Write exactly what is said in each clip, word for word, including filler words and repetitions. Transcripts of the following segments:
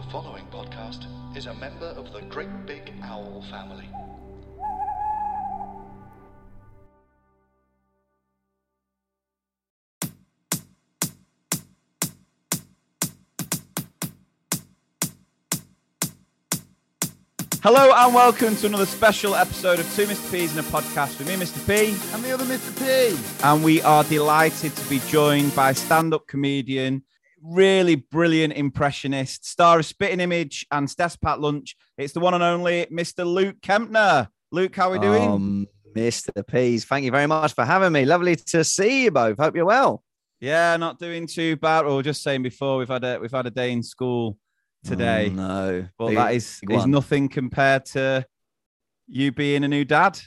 The following podcast is a member of the Great Big Owl family. Hello and welcome to another special episode of Two Mister P's in a Podcast with me, Mister P. And the other Mister P. And we are delighted to be joined by stand-up comedian, really brilliant impressionist, star of Spitting Image and Steph's Packed Lunch. It's the one and only Mister Luke Kempner. Luke, how are we doing? Um, Mister P's, thank you very much for having me. Lovely to see you both. Hope you're well. Yeah, not doing too bad. Or just saying before, we've had a, we've had a day in school today. Oh, no. Well, big, that is, is nothing compared to you being a new dad.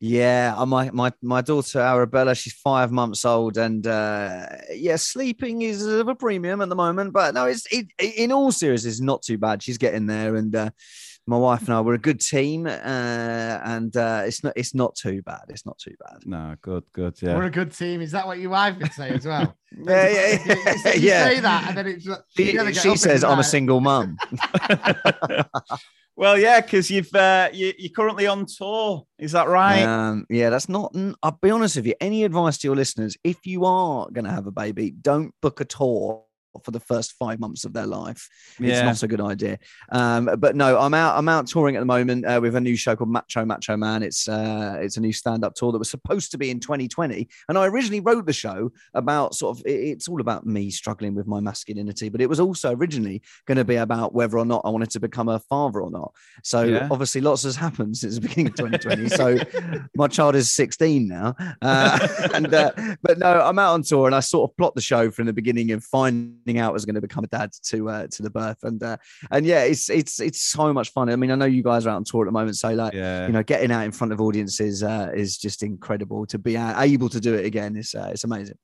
Yeah, my my my daughter Arabella, she's five months old, and uh, yeah, sleeping is of a premium at the moment. But no, it's it, in all seriousness, not too bad. She's getting there, and uh, my wife and I, we're a good team, uh, and uh, it's not it's not too bad. It's not too bad. No, good, good. Yeah, we're a good team. Is that what your wife would say as well? yeah, yeah, yeah. You, you yeah. say that, and then it's she, she says, "I'm a single mum." Well, yeah, because you've uh, you, you're currently on tour. Is that right? Um, yeah, that's not. I'll be honest with you. Any advice to your listeners: if you are going to have a baby, don't book a tour for the first five months of their life. Yeah. It's not a good idea. Um, but no, I'm out. I'm out touring at the moment uh, with a new show called Macho Macho Man. It's uh, it's a new stand-up tour that was supposed to be in twenty twenty, and I originally wrote the show about sort of. It's all about me struggling with my masculinity, but it was also originally going to be about whether or not I wanted to become a father or not. So yeah. Obviously, lots has happened since the beginning of twenty twenty. So my child is sixteen now, uh, and uh, but no, I'm out on tour, and I sort of plot the show from the beginning of finding out was going to become a dad to uh, to the birth, and uh, and yeah, it's it's it's so much fun. I mean, I know you guys are out on tour at the moment, so like yeah. you know, getting out in front of audiences uh, is just incredible. To be able to do it again is uh, it's amazing.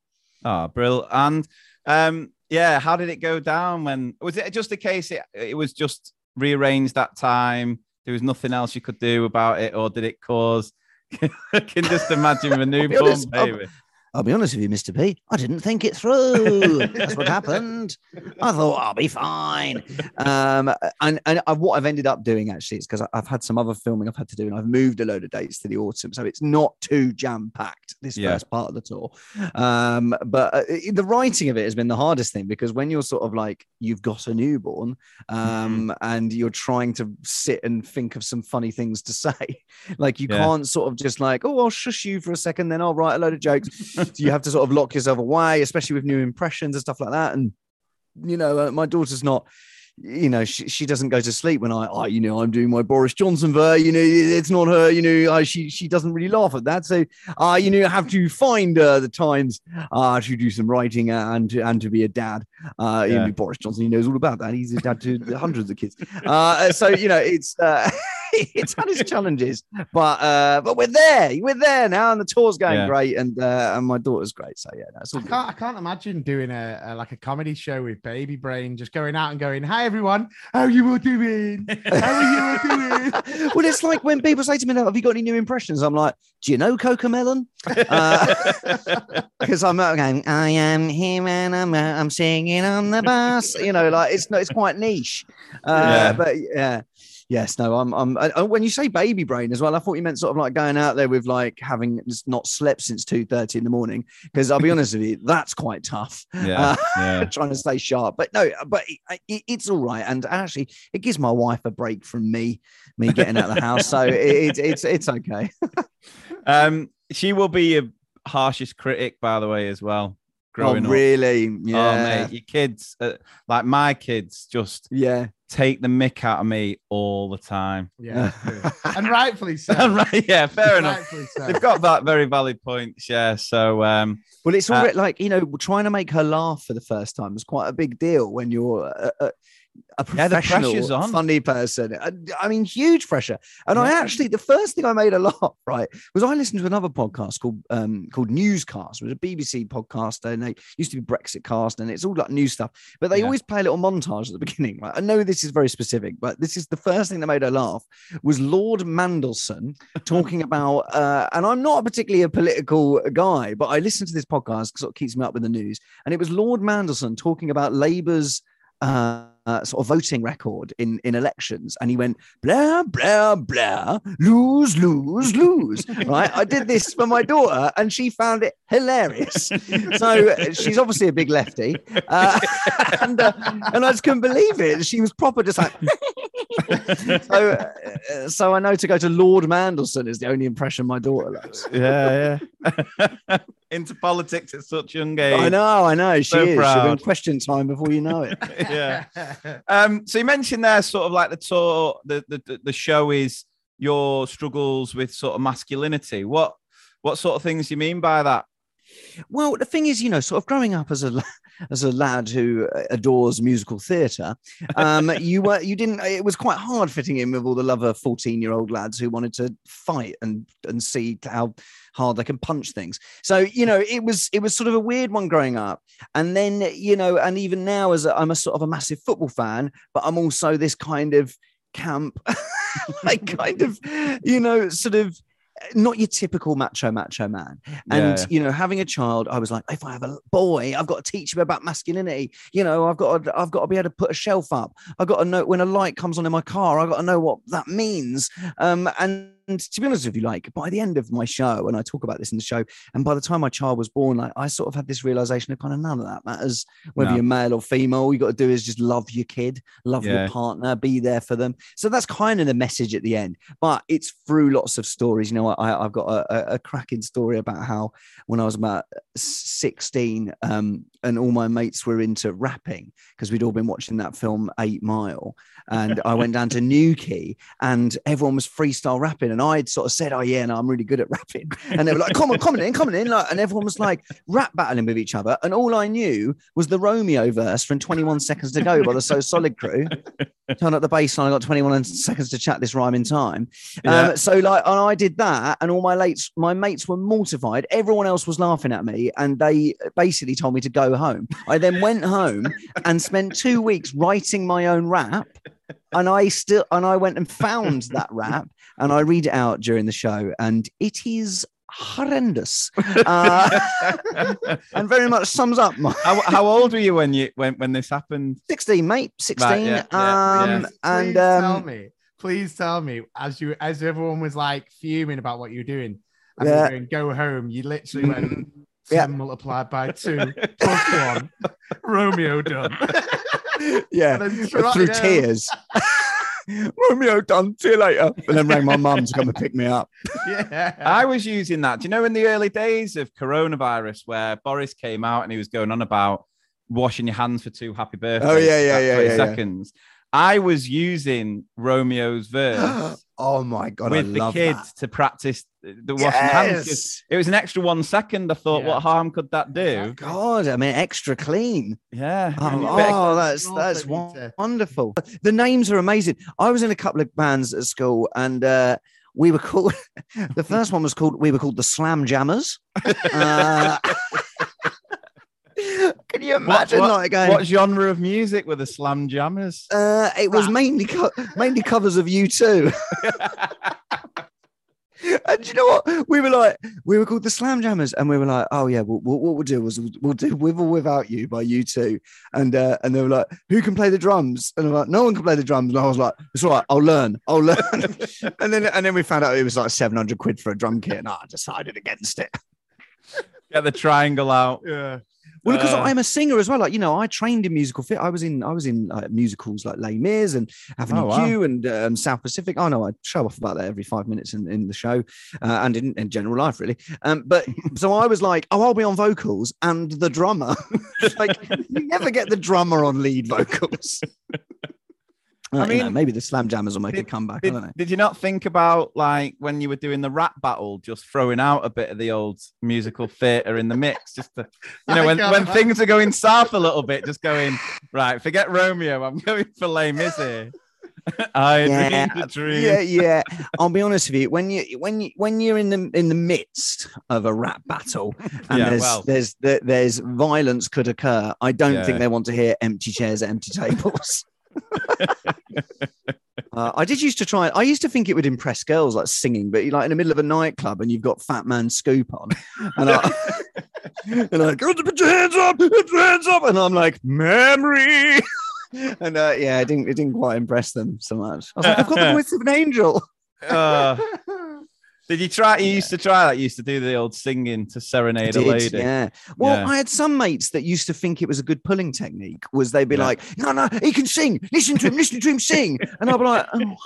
Oh, brilliant! And um, yeah, how did it go down? When was it just a case? It, it was just rearranged that time. There was nothing else you could do about it, or did it cause? I can just imagine a newborn honest, baby. I'm... I'll be honest with you, Mister P, I didn't think it through. That's what happened. I thought I'll be fine. Um, and and I, what I've ended up doing actually is because I've had some other filming I've had to do, and I've moved a load of dates to the autumn, so it's not too jam packed this yeah. first part of the tour. Um, but uh, the writing of it has been the hardest thing, because when you're sort of like you've got a newborn um, mm. and you're trying to sit and think of some funny things to say, like you yeah. can't sort of just like, oh, I'll shush you for a second, then I'll write a load of jokes. You have to sort of lock yourself away, especially with new impressions and stuff like that. And, you know, uh, my daughter's not, you know, she, she doesn't go to sleep when I, I, you know, I'm doing my Boris Johnson ver, you know, it's not her, you know, I, she she doesn't really laugh at that. So, uh, you know, have to find uh, the times uh, to do some writing and to, and to be a dad. Uh, yeah. You know, Boris Johnson, he knows all about that. He's a dad to hundreds of kids. Uh, so, you know, it's... Uh, it's had its challenges, but uh, but we're there, we're there now, and the tour's going yeah. great, and uh, and my daughter's great, so yeah, that's all. I good. can't I can't imagine doing a, a like a comedy show with baby brain, just going out and going, "Hi everyone, how you all doing? How are you all doing?" Well, it's like when people say to me, "Have you got any new impressions?" I'm like, "Do you know Cocomelon?" Because uh, I'm out going, "I am here and I'm out, I'm singing on the bus," you know, like it's not, it's quite niche, uh, yeah. but yeah. Yes, no, I'm, I'm, I, when you say baby brain as well, I thought you meant sort of like going out there with like having not slept since two thirty in the morning, because I'll be honest with you, that's quite tough. Yeah, uh, yeah. Trying to stay sharp. But no, but it, it, it's all right. And actually, it gives my wife a break from me, me getting out of the house. So it, it, it's it's okay. um, she will be your harshest critic, by the way, as well. Growing oh, really? Up. Yeah. Oh, mate, your kids, uh, like my kids, just yeah. take the mick out of me all the time. Yeah, and rightfully so. And right, yeah, fair enough. So. They've got that very valid point. Yeah, so um, well, it's all uh, like you know, trying to make her laugh for the first time is quite a big deal when you're a, a, a professional, yeah, funny person. I, I mean, huge pressure. And yeah. I actually, the first thing I made her laugh right was I listened to another podcast called um called Newscast. It was a B B C podcast, and it used to be Brexit Cast, and it's all like new stuff. But they yeah. always play a little montage at the beginning. Right? I know this is very specific, but this is the first thing that made her laugh was Lord Mandelson talking about. Uh, and I'm not particularly a political guy, but I listen to this podcast because it sort of keeps me up with the news. And it was Lord Mandelson talking about Labour's. Uh, uh, sort of voting record in, in elections. And he went, blah, blah, blah, lose, lose, lose. Right? I did this for my daughter and she found it hilarious. So she's obviously a big lefty. Uh, and, uh, and I just couldn't believe it. She was proper just like... so, uh, so I know to go to Lord Mandelson is the only impression my daughter loves. Yeah, yeah. Into politics at such young age. I know, I know. She so is. Proud. She'll be in question time before you know it. Yeah. Um, so you mentioned there sort of like the tour, the, the the show is your struggles with sort of masculinity. What what sort of things do you mean by that? Well, the thing is, you know, sort of growing up as a as a lad who adores musical theatre, um, you were you didn't. It was quite hard fitting in with all the love of fourteen-year-old lads who wanted to fight and and see how hard they can punch things. So, you know, it was it was sort of a weird one growing up. And then, you know, and even now, as a, I'm a sort of a massive football fan, but I'm also this kind of camp, like kind of, you know, sort of. Not your typical macho, macho man. And, yeah. you know, having a child, I was like, if I have a boy, I've got to teach him about masculinity. You know, I've got to, I've got to be able to put a shelf up. I've got to know when a light comes on in my car, I've got to know what that means. Um, and to be honest with you, like by the end of my show, and I talk about this in the show, and by the time my child was born, like, I sort of had this realization of kind of none of that matters, whether no. you're male or female, you got to do is just love your kid, love yeah. your partner, be there for them. So that's kind of the message at the end, but it's through lots of stories. You know, I, I've got a, a cracking story about how when I was about sixteen um, and all my mates were into rapping because we'd all been watching that film Eight Mile. And I went down to Newquay and everyone was freestyle rapping. And I'd sort of said, oh, yeah, no, I'm really good at rapping. And they were like, come on, come on in, come on in. Like, and everyone was like rap battling with each other. And all I knew was the Romeo verse from twenty-one seconds to go by the So Solid crew. Turn up the bass line, I got twenty-one seconds to chat this rhyme in time. Yeah. Um, so like, and I did that. And all my mates, my mates were mortified. Everyone else was laughing at me. And they basically told me to go home. I then went home and spent two weeks writing my own rap. And I still, and I went and found that rap and I read it out during the show and it is horrendous uh, and very much sums up my... how, how old were you when you when, when this happened? sixteen, mate, sixteen. Right, yeah, yeah, um, yeah. And please um, tell me, please tell me as you, as everyone was like fuming about what you were doing and yeah. going, go home, you literally went yeah. multiplied by two plus one, Romeo done. Yeah, through tears. Romeo done, see you later. And then rang my mum to come and pick me up. Yeah, I was using that. Do you know in the early days of coronavirus where Boris came out and he was going on about washing your hands for two happy birthdays? Oh yeah, yeah, yeah, yeah, seconds. Yeah. I was using Romeo's verse. Oh my god, with I the love kids that. To practice the washing yes. hands. It was an extra one second. I thought, yeah. what harm could that do? Oh god, I mean, extra clean. Yeah. Um, oh, oh, that's that's wonderful. The names are amazing. I was in a couple of bands at school, and uh, we were called. The first one was called. We were called the Slam Jammers. Uh, Can you imagine what, what, like going, what genre of music were the Slam Jammers? Uh, it was mainly co mainly covers of U two. And you know what? We were like, we were called the Slam Jammers, and we were like, oh yeah, we'll, we'll, what we'll do is we'll, we'll do With or Without You by U two, and uh, and they were like, who can play the drums? And I'm like, no one can play the drums. And I was like, it's all right, I'll learn, I'll learn. and then and then we found out it was like seven hundred quid for a drum kit, and I decided against it. Get the triangle out, yeah. Well, because uh, I'm a singer as well. Like, you know, I trained in musical theatre. I was in I was in like, musicals like Les Mis and Avenue oh, wow. Q and um, South Pacific. Oh, no, I show off about that every five minutes in, in the show uh, and in, in general life, really. Um, but so I was like, oh, I'll be on vocals and the drummer. Like, you never get the drummer on lead vocals. I uh, mean, you know, maybe the Slam Jammers will make did, a comeback. Did, I don't know. Did you not think about like when you were doing the rap battle, just throwing out a bit of the old musical theatre in the mix, just to, you know, when, when things are going south a little bit, just going right. Forget Romeo, I'm going for Les Mis here. I yeah, dreamed a dream. yeah, yeah. I'll be honest with you. When you when you when you're in the in the midst of a rap battle, and yeah, there's, well. there's there's there's violence could occur. I don't yeah. think they want to hear empty chairs at empty tables. uh, I did used to try I used to think it would impress girls like singing, but you're like in the middle of a nightclub and you've got Fat Man Scoop on and I and I go, put your hands up, put your hands up, and I'm like memory. And uh, yeah, it didn't, it didn't quite impress them so much. I was like, I've got the voice of an angel. Uh, did you try? You yeah. used to try that. You used to do the old singing to serenade did, a lady. Yeah. Well, yeah. I had some mates that used to think it was a good pulling technique. Was they'd be yeah. like, no, no, he can sing. Listen to him. Listen to him sing. And I'd be like, oh.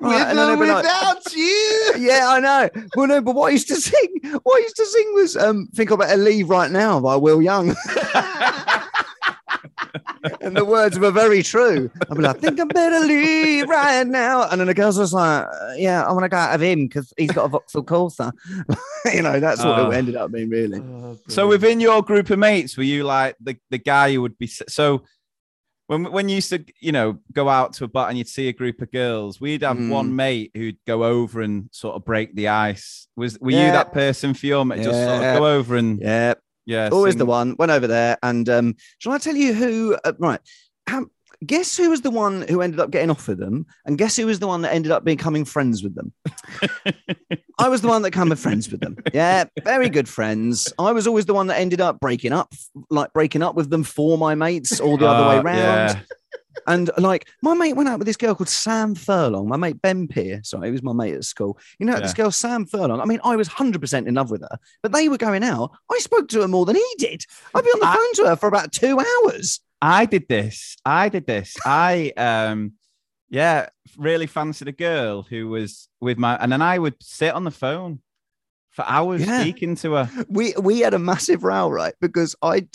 Right. And then without like, you. Yeah, I know. Well, no, but what I used to sing, what I used to sing was um, "Think I Better Leave Right Now" by Will Young. And the words were very true. I mean, I think I better leave right now. And then the girls was like, yeah, I want to go out of him because he's got a voxel courser. You know, that's what oh. it ended up being, really. Oh, so within your group of mates, were you like the, the guy who would be... So when, when you used to, you know, go out to a bar and you'd see a group of girls, we'd have mm. one mate who'd go over and sort of break the ice. Was Were yeah. you that person for your mate? Yeah. Just sort of go over and... yeah. Yeah, always sing. The one went over there, and um, shall I tell you who? Uh, right, um, guess who was the one who ended up getting off with them, and guess who was the one that ended up becoming friends with them? I was the one that became friends with them. Yeah, very good friends. I was always the one that ended up breaking up, like breaking up with them for my mates, all the uh, other way round. Yeah. And like my mate went out with this girl called Sam Furlong, my mate Ben Pierce. Sorry, he was my mate at school. You know, yeah. this girl, Sam Furlong. I mean, I was one hundred percent in love with her, but they were going out. I spoke to her more than he did. I'd be on the I, phone to her for about two hours. I did this. I did this. I, um, yeah, really fancied a girl who was with my, and then I would sit on the phone for hours yeah. speaking to her. We we had a massive row, right? Because I,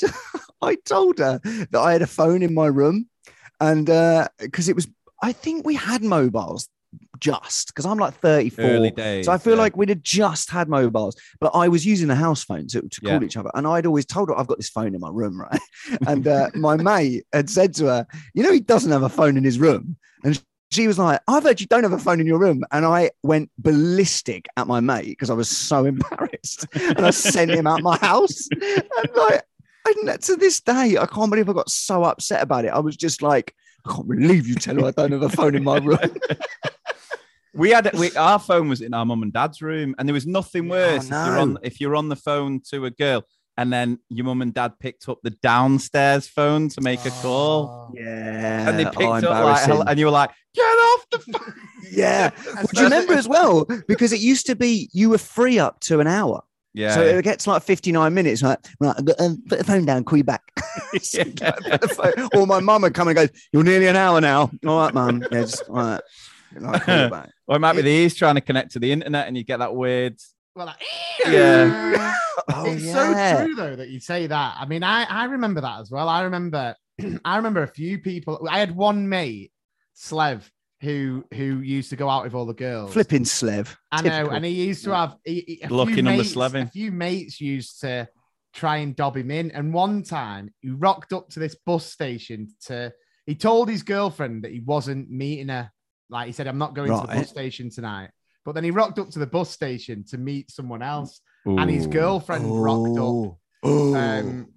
I told her that I had a phone in my room. And because uh, it was, I think we had mobiles just because I'm like thirty-four. Early days, so I feel yeah. like we'd have just had mobiles, but I was using a house phone to, to yeah. call each other. And I'd always told her, I've got this phone in my room, right? And uh, my mate had said to her, you know, he doesn't have a phone in his room. And she was like, I've heard you don't have a phone in your room. And I went ballistic at my mate because I was so embarrassed. And I sent him out my house. And like, and to this day, I can't believe I got so upset about it. I was just like, I can't believe you tell her I don't have a phone in my room. we had we, our phone was in our mum and dad's room, and there was nothing worse. Oh, no. if, you're on, if you're on the phone to a girl, and then your mum and dad picked up the downstairs phone to make a call. Yeah, and they picked oh, up like, and you were like, get off the phone. Yeah, well, do you remember as well? Because it used to be you were free up to an hour. Yeah. So it gets like fifty-nine minutes. Like, right, um, put the phone down, call you back. So phone, or my mum would come and go, you're nearly an hour now. All right, mum. Yeah, just all right. Like, call you back. Or it might be the ears trying to connect to the internet and you get that weird. Well, like, yeah. Oh, it's yeah. so true, though, that you say that. I mean, I, I remember that as well. I remember I remember a few people. I had one mate, Slev, who who used to go out with all the girls. Flipping Slev. I know, typical. And he used to have he, he, looking on the Slevin. A few mates used to try and dob him in. And one time he rocked up to this bus station to he told his girlfriend that he wasn't meeting her. Like he said, I'm not going right. to the bus station tonight. But then he rocked up to the bus station to meet someone else. Ooh. And his girlfriend Ooh. rocked up. Ooh. Um,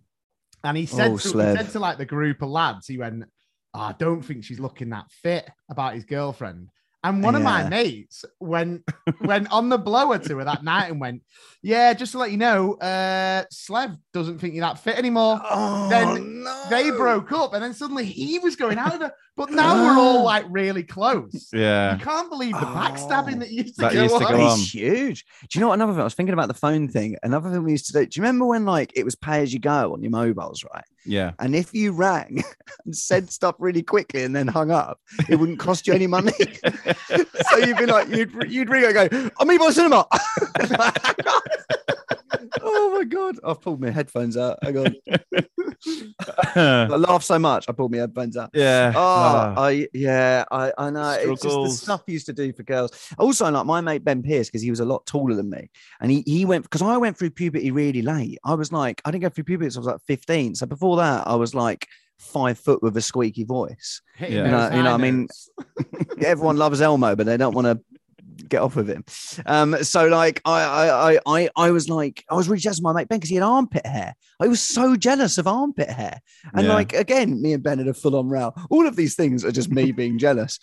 and he said, oh, to, he said to like the group of lads, he went, I don't think she's looking that fit about his girlfriend. And one yeah. of my mates went, went on the blower to her that night and went, yeah, just to let you know, uh, Slev doesn't think you're that fit anymore. Oh, then no. they broke up and then suddenly he was going out of her. But now oh. we're all like really close. Yeah. You can't believe the backstabbing oh. that used to that go used on. It's huge. Do you know what? Another thing, I was thinking about the phone thing. Another thing we used to do. Do you remember when like it was pay as you go on your mobiles, right? Yeah. And if you rang and said stuff really quickly and then hung up, it wouldn't cost you any money. So you'd be like, you'd, you'd ring and go, I'll meet you at the cinema. Oh my God. I've pulled my headphones out. I got I laugh so much. I pulled my headphones out. Yeah. Oh, oh. I, yeah, I, I know. Struggles. It's just the stuff I used to do for girls. Also, like my mate Ben Pierce, because he was a lot taller than me. And he, he went, because I went through puberty really late. I was like, I didn't go through puberty, so I was like fifteen. So before that, I was like five foot with a squeaky voice. Yeah. You know, you know I mean, everyone loves Elmo, but they don't want to get off of him. Um, so like I I I I was like I was really jealous of my mate Ben because he had armpit hair. I was so jealous of armpit hair. And yeah. like again, me and Ben had a full-on row. All of these things are just me being jealous.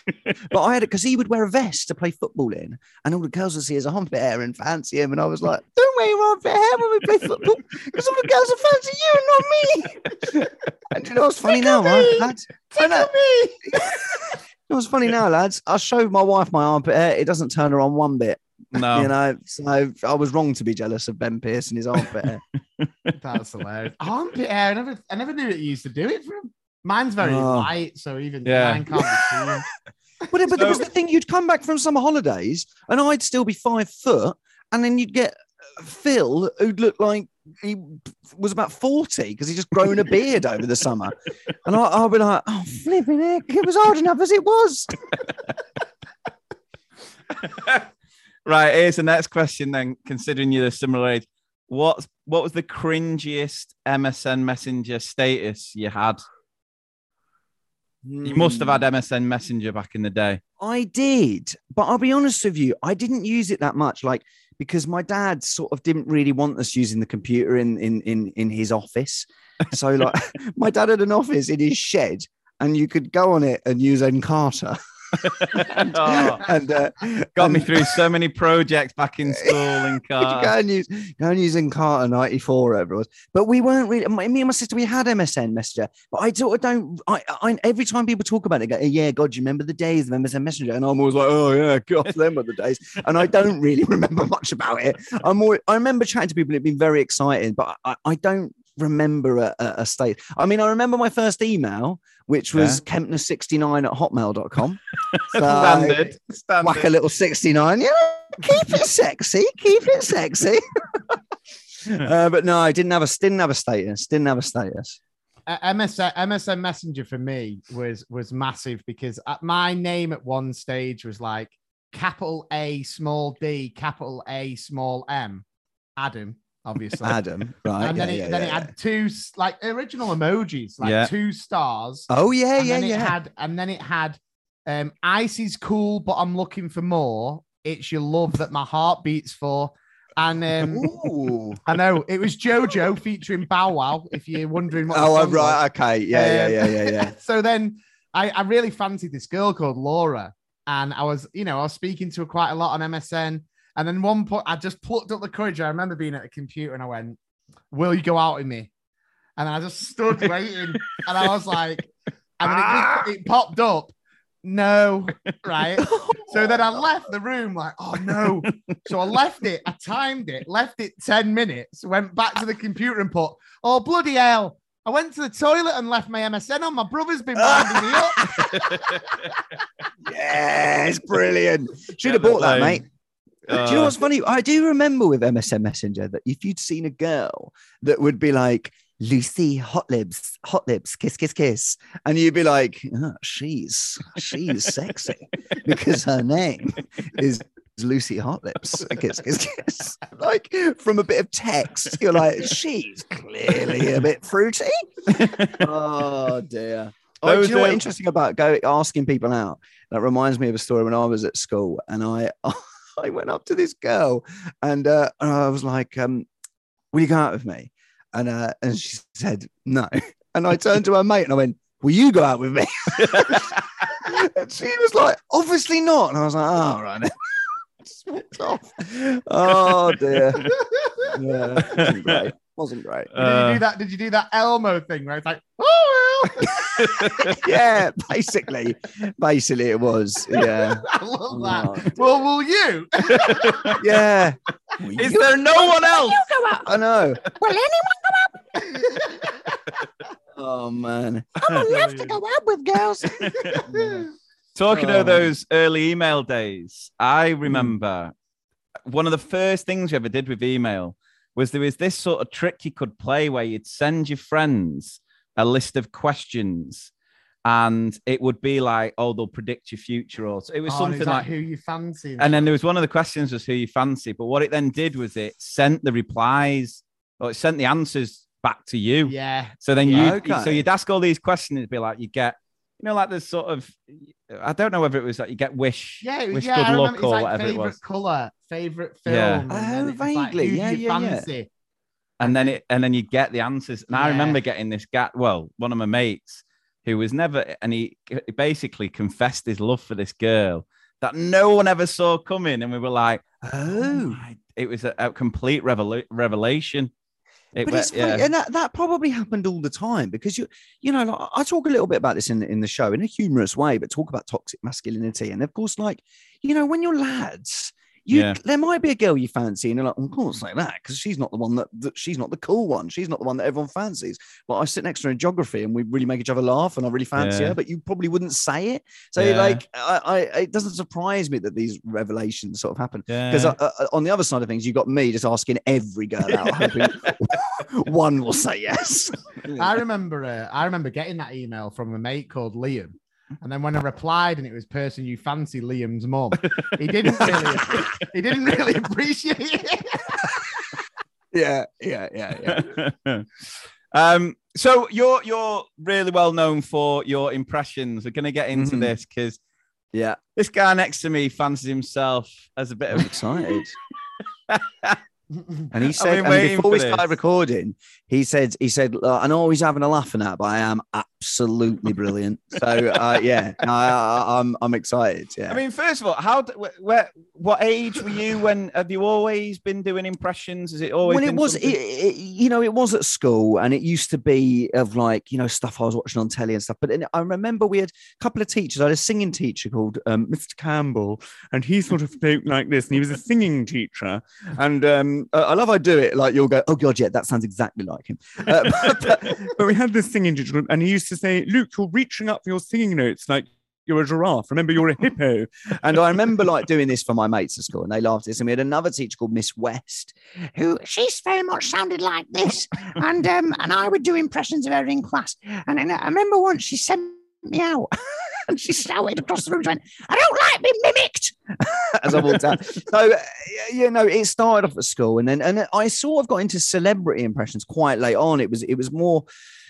But I had it because he would wear a vest to play football in, and all the girls would see his armpit hair and fancy him. And I was like, don't wear your armpit hair when we play football because all the girls are fancy you and not me. And you know what's funny Tickle now, right, lads? Tickle me. It was funny now, lads. I showed my wife my armpit hair. It doesn't turn her on one bit. No. You know, so I was wrong to be jealous of Ben Pierce and his armpit hair. That's hilarious. Armpit hair. I never, I never knew that you used to do it for him. Mine's very oh. light, so even yeah. mine can't be seen. But, but so, there was the thing, you'd come back from summer holidays and I'd still be five foot, and then you'd get Phil, who'd look like he was about forty because he'd just grown a beard over the summer. And I, I'll be like, oh, flipping heck, it was hard enough as it was. Right, here's the next question then, considering you're a similar age. What, what was the cringiest M S N Messenger status you had? You must have had M S N Messenger back in the day. I did, but I'll be honest with you, I didn't use it that much, like because my dad sort of didn't really want us using the computer in in in, in his office. So like, my dad had an office in his shed, and you could go on it and use Encarta. and, oh, and uh, got and, me through so many projects back in school. Encarta. Go and use, go and use Encarta ninety-four over us. But we weren't really. My, me and my sister, we had M S N Messenger, but I sort of don't. I, I every time people talk about it, I go, yeah, God, you remember the days of M S N Messenger? And I'm always like, oh yeah, God, them were the days. And I don't really remember much about it. I'm more. I remember chatting to people and it'd been very exciting, but I, I don't remember a, a, a state. I mean, I remember my first email, which was yeah. Kempner sixty-nine at hotmail dot com. So standard, standard. Whack a little sixty-nine. Yeah, keep it sexy. Keep it sexy. uh, but no, I didn't have a didn't have a status. Didn't have a status. Uh, M S N, M S N Messenger for me was was massive because my name at one stage was like capital A small D capital A small M, Adam. Obviously, Adam, right? And yeah, then, it, yeah, then yeah. it had two like original emojis, like yeah. two stars. Oh yeah, and yeah, then it yeah. Had, and then it had um, ice is cool, but I'm looking for more. It's your love that my heart beats for. And um, I know it was JoJo featuring Bow Wow. If you're wondering, what oh, right, was. okay, yeah, um, yeah, yeah, yeah, yeah. So then I, I really fancied this girl called Laura, and I was, you know, I was speaking to her quite a lot on M S N. And then one point, I just plucked up the courage. I remember being at a computer and I went, will you go out with me? And I just stood waiting. And I was like, and then ah! it, it popped up. No. Right. So then I left the room like, oh, no. So I left it. I timed it, left it ten minutes, went back to the computer and put, oh, bloody hell. I went to the toilet and left my M S N on. My brother's been winding me up. Yes, brilliant. Should have bought that, mate. Uh, do you know what's funny? I do remember with M S N Messenger that if you'd seen a girl that would be like, Lucy Hotlips, Hotlips, kiss, kiss, kiss. And you'd be like, oh, she's, she's sexy because her name is Lucy Hotlips. Kiss, kiss, kiss. Like from a bit of text, you're like, she's clearly a bit fruity. Oh, dear. Oh, do you know what's interesting about go asking people out? That reminds me of a story when I was at school and I... I went up to this girl and, uh, and I was like, um, will you go out with me? And uh, and she said, no. And I turned to her mate and I went, will you go out with me? And she was like, obviously not. And I was like, oh, right. I just walked off. Oh, dear. Yeah, it wasn't great. Wasn't great. Uh, did, you do that, did you do that Elmo thing where it's like, oh, well. Yeah, basically, basically it was. Yeah, I love that. Oh, well, will you? Yeah. Will Is you? there no will one else? Go up? I know. Will anyone go up? Oh man, I would love to go out with girls. Talking oh. of those early email days, I remember mm. one of the first things you ever did with email was there was this sort of trick you could play where you'd send your friends a list of questions, and it would be like, oh, they'll predict your future, or so it was oh, something like who you fancy. And then there was one of the questions was who you fancy, but what it then did was it sent the replies or it sent the answers back to you. Yeah. So then yeah, you, okay. so you'd ask all these questions, it'd be like, you get You know, like this sort of, I don't know whether it was like you get wish, yeah, wish yeah, good luck or like whatever it was. Favorite color, favorite film. Yeah. Oh, vaguely, like, yeah, yeah, fancy. yeah. And then it, and then you get the answers. And yeah. I remember getting this guy. Well, one of my mates who was never, and he basically confessed his love for this girl that no one ever saw coming, and we were like, oh, oh it was a, a complete revela- revelation. It but went, it's funny, yeah. and that, that probably happened all the time because you, you know, like, I talk a little bit about this in in the show in a humorous way, but talk about toxic masculinity, and of course, like, you know, when you're lads, you yeah. there might be a girl you fancy, and you're like, well, I can't say that because she's not the one that, that she's not the cool one, she's not the one that everyone fancies. But I sit next to her in geography, and we really make each other laugh, and I really fancy yeah. her, but you probably wouldn't say it. So, yeah. like, I, I it doesn't surprise me that these revelations sort of happen because yeah. on the other side of things, you got me just asking every girl out, hoping one will say yes. I remember uh, I remember getting that email from a mate called Liam, and then when I replied and it was person you fancy, Liam's mum, he didn't really he didn't really appreciate it. yeah yeah yeah yeah um so you're you're really well known for your impressions. We're going to get into mm-hmm. this because yeah this guy next to me fancies himself as a bit of excited. And he said, and before we started recording, he said, he said, I know he's having a laugh and that, but I am absolutely brilliant. So uh, yeah, I, I, I'm I'm excited. Yeah. I mean, first of all, how, where, what age were you when? Have you always been doing impressions? Is it always? Well, it was, it, it, you know, it was at school, and it used to be of like, you know, stuff I was watching on telly and stuff. But I remember we had a couple of teachers. I had a singing teacher called um, Mister Campbell, and he sort of spoke like this, and he was a singing teacher, and. Um, I love I do it like you'll go, oh god, yeah, that sounds exactly like him. Uh, but, but, but we had this singing teacher, and he used to say, Luke, you're reaching up for your singing notes like you're a giraffe. Remember, you're a hippo. And I remember like doing this for my mates at school, and they laughed at this. And we had another teacher called Miss West, who she's very much sounded like this, and um, and I would do impressions of her in class. And, and I remember once she sent me out. And she shouted across the room, going, I don't like being mimicked, as I walked out. So, you know, it started off at school, and then and I sort of got into celebrity impressions quite late on. It was it was more,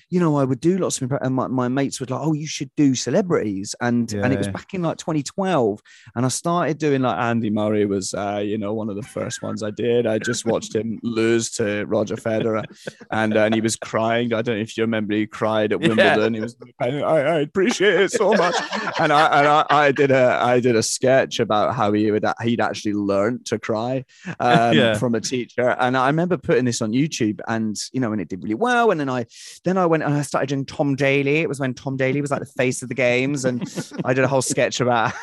you know, I would do lots of impressions, and my, my mates would like, oh, you should do celebrities. And yeah. and it was back in like twenty twelve, and I started doing like Andy Murray was, uh, you know, one of the first ones I did. I just watched him lose to Roger Federer, and, uh, and he was crying. I don't know if you remember, he cried at Wimbledon. Yeah. He was, I, I appreciate it so much. And I and I, I did a I did a sketch about how he would he'd actually learned to cry um, yeah. from a teacher. And I remember putting this on YouTube, and you know, and it did really well. And then I then I went. And I started doing Tom Daley. It was when Tom Daley was like the face of the games, and I did a whole sketch about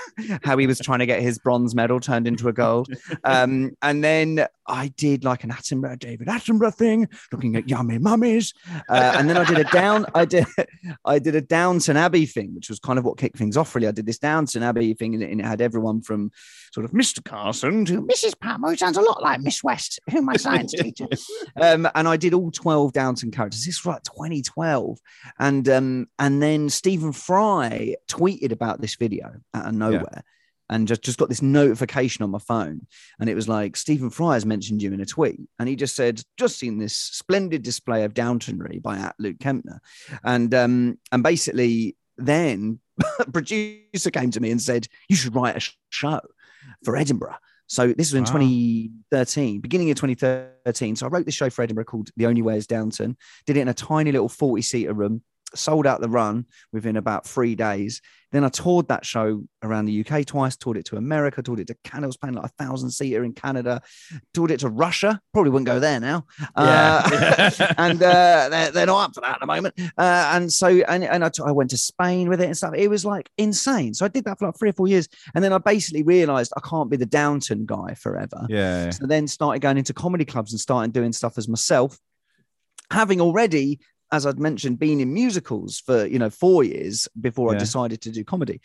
how he was trying to get his bronze medal turned into a gold. Um, and then I did like an Attenborough, David Attenborough thing, looking at yummy mummies. Uh, and then I did a down, I did, I did a Downton Abbey thing, which was kind of what kicked things off. Really, I did this Downton Abbey thing, and it had everyone from sort of Mister Carson to Missus Patmore, who sounds a lot like Miss West, who my science teacher. Um, and I did all twelve Downton characters. This was like twenty twelve. And um, and then Stephen Fry tweeted about this video out of nowhere, yeah. and just, just got this notification on my phone, and it was like, Stephen Fry has mentioned you in a tweet, and he just said, just seen this splendid display of Downtonry by at Luke Kempner, and um, and basically then a producer came to me and said, you should write a show for Edinburgh. So this was in wow. twenty thirteen, beginning of twenty thirteen. So I wrote this show for Edinburgh called The Only Way is Downton. Did it in a tiny little forty-seater room. Sold out the run within about three days. Then I toured that show around the U K twice, toured it to America, toured it to Canada. I was playing like a thousand-seater in Canada, toured it to Russia. Probably wouldn't go there now. Yeah. Uh, and uh, they're, they're not up for that at the moment. Uh, and so and, and I, t- I went to Spain with it and stuff. It was like insane. So I did that for like three or four years. And then I basically realized I can't be the Downton guy forever. Yeah. So then started going into comedy clubs and started doing stuff as myself, having already... as I'd mentioned, been in musicals for, you know, four years before yeah. I decided to do comedy.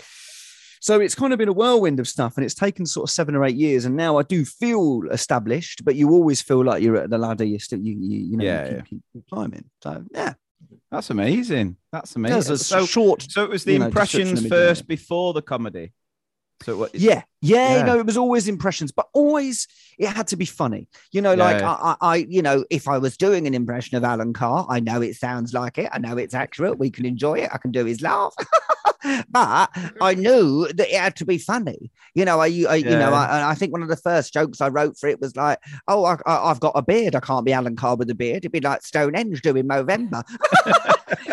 So it's kind of been a whirlwind of stuff, and it's taken sort of seven or eight years. And now I do feel established, but you always feel like you're at the ladder. You're still, you, you, you know, yeah, you keep, yeah. keep, keep climbing. So, yeah. That's amazing. That's amazing. That's so short. So it was the impressions know, first it. before the comedy. So what, yeah, yeah, yeah, no, it was always impressions, but always it had to be funny. You know, like yeah. I, I, you know, if I was doing an impression of Alan Carr, I know it sounds like it. I know it's accurate. We can enjoy it. I can do his laugh. But I knew that it had to be funny. You know, I, I yeah. you know, I, I think one of the first jokes I wrote for it was like, oh, I, I, I've got a beard. I can't be Alan Carr with a beard. It'd be like Stonehenge doing Movember.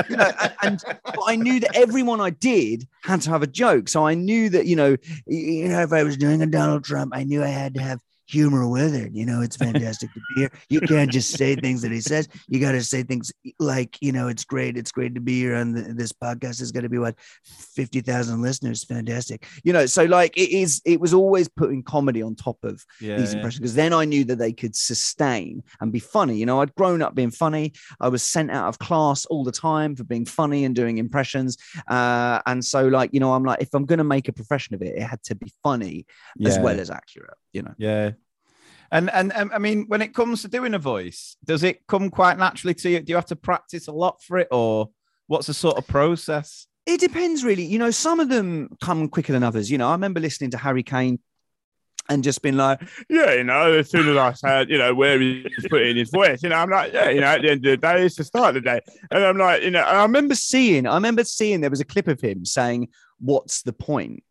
You know, and, and but I knew that everyone I did had to have a joke. So I knew that, you know, you know, if I was doing a Donald Trump, I knew I had to have humor with it. You know, it's fantastic to be here. You can't just say things that he says. You got to say things like, you know, it's great. It's great to be here on the, this podcast. Is going to be what, fifty thousand listeners. Fantastic. You know, so like it is, it was always putting comedy on top of yeah, these impressions, because then I knew that they could sustain and be funny. You know, I'd grown up being funny. I was sent out of class all the time for being funny and doing impressions. Uh, and so like, you know, I'm like, if I'm going to make a profession of it, it had to be funny yeah. as well as accurate, you know? Yeah. And, and and I mean, when it comes to doing a voice, does it come quite naturally to you? Do you have to practice a lot for it, or what's the sort of process? It depends, really. You know, some of them come quicker than others. You know, I remember listening to Harry Kane and just been like, yeah, you know, as soon as I said, you know, where he's putting his voice, you know, I'm like, yeah, you know, at the end of the day, it's the start of the day. And I'm like, you know, I remember seeing, I remember seeing there was a clip of him saying, what's the point?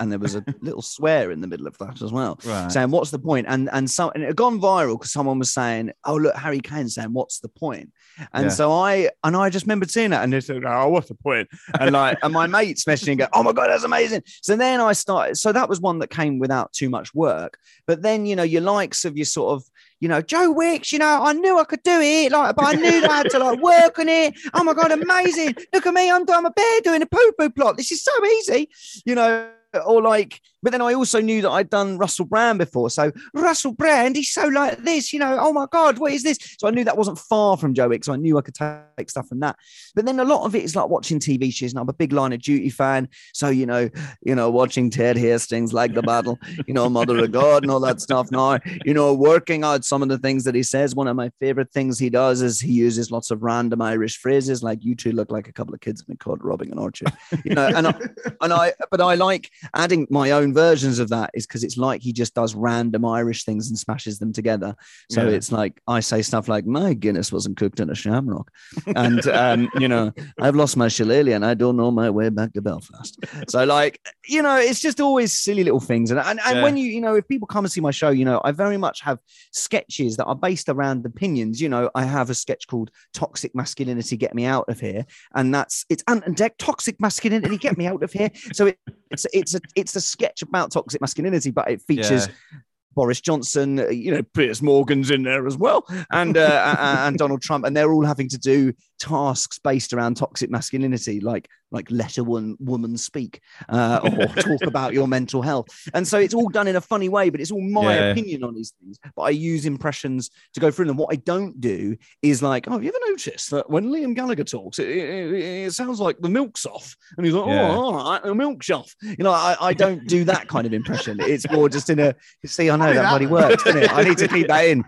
And there was a little swear in the middle of that as well, right. saying, what's the point? And and, so, and it had gone viral because someone was saying, oh, look, Harry Kane saying, what's the point? And yeah. so I and I just remembered seeing it and they said, oh, what's the point? And like, and my mates messaging go, oh, my God, that's amazing. So then I started. So that was one that came without too much work. But then, you know, your likes of your sort of, you know, Joe Wicks, you know, I knew I could do it, like, but I knew that I had to like work on it. Oh my God, amazing. Look at me, I'm, I'm a bear doing a poo-poo plot. This is so easy, you know, or like, but then I also knew that I'd done Russell Brand before. So Russell Brand, he's so like this, you know, oh my God, what is this? So I knew that wasn't far from Joe Wicks. So I knew I could take stuff from that. But then a lot of it is like watching T V shows. And I'm a big Line of Duty fan. So, you know, you know, watching Ted Hastings, Like the Battle, you know, Mother of God and all that stuff now, you know, working out some of the things that he says. One of my favorite things he does is he uses lots of random Irish phrases like, you two look like a couple of kids been caught robbing an orchard, you know. And I, and I, but I like adding my own versions of that, is because it's like he just does random Irish things and smashes them together. So yeah. it's like I say stuff like, my Guinness wasn't cooked in a shamrock, and um, you know, I've lost my shillelagh and I don't know my way back to Belfast. So like, you know, it's just always silly little things. And and, and yeah. when you you know, if people come and see my show, you know, I very much have sketches that are based around opinions. You know, I have a sketch called Toxic Masculinity, Get Me Out of Here, and that's it's Ant and Dec, Toxic Masculinity, Get Me Out of Here. So it, it's it's a it's a sketch about toxic masculinity, but it features yeah. Boris Johnson, you know, Piers Morgan's in there as well, and uh, and Donald Trump, and they're all having to do tasks based around toxic masculinity, like like let a one woman speak uh, or talk about your mental health. And so it's all done in a funny way, but it's all my yeah. opinion on these things. But I use impressions to go through them. What I don't do is like, oh, have you ever noticed that when Liam Gallagher talks, it, it, it sounds like the milk's off? And he's like, yeah. oh, all right, the milk's off. You know, I, I don't do that kind of impression. It's more just in a, see, I know that, that bloody worked, didn't it? I need to keep that in.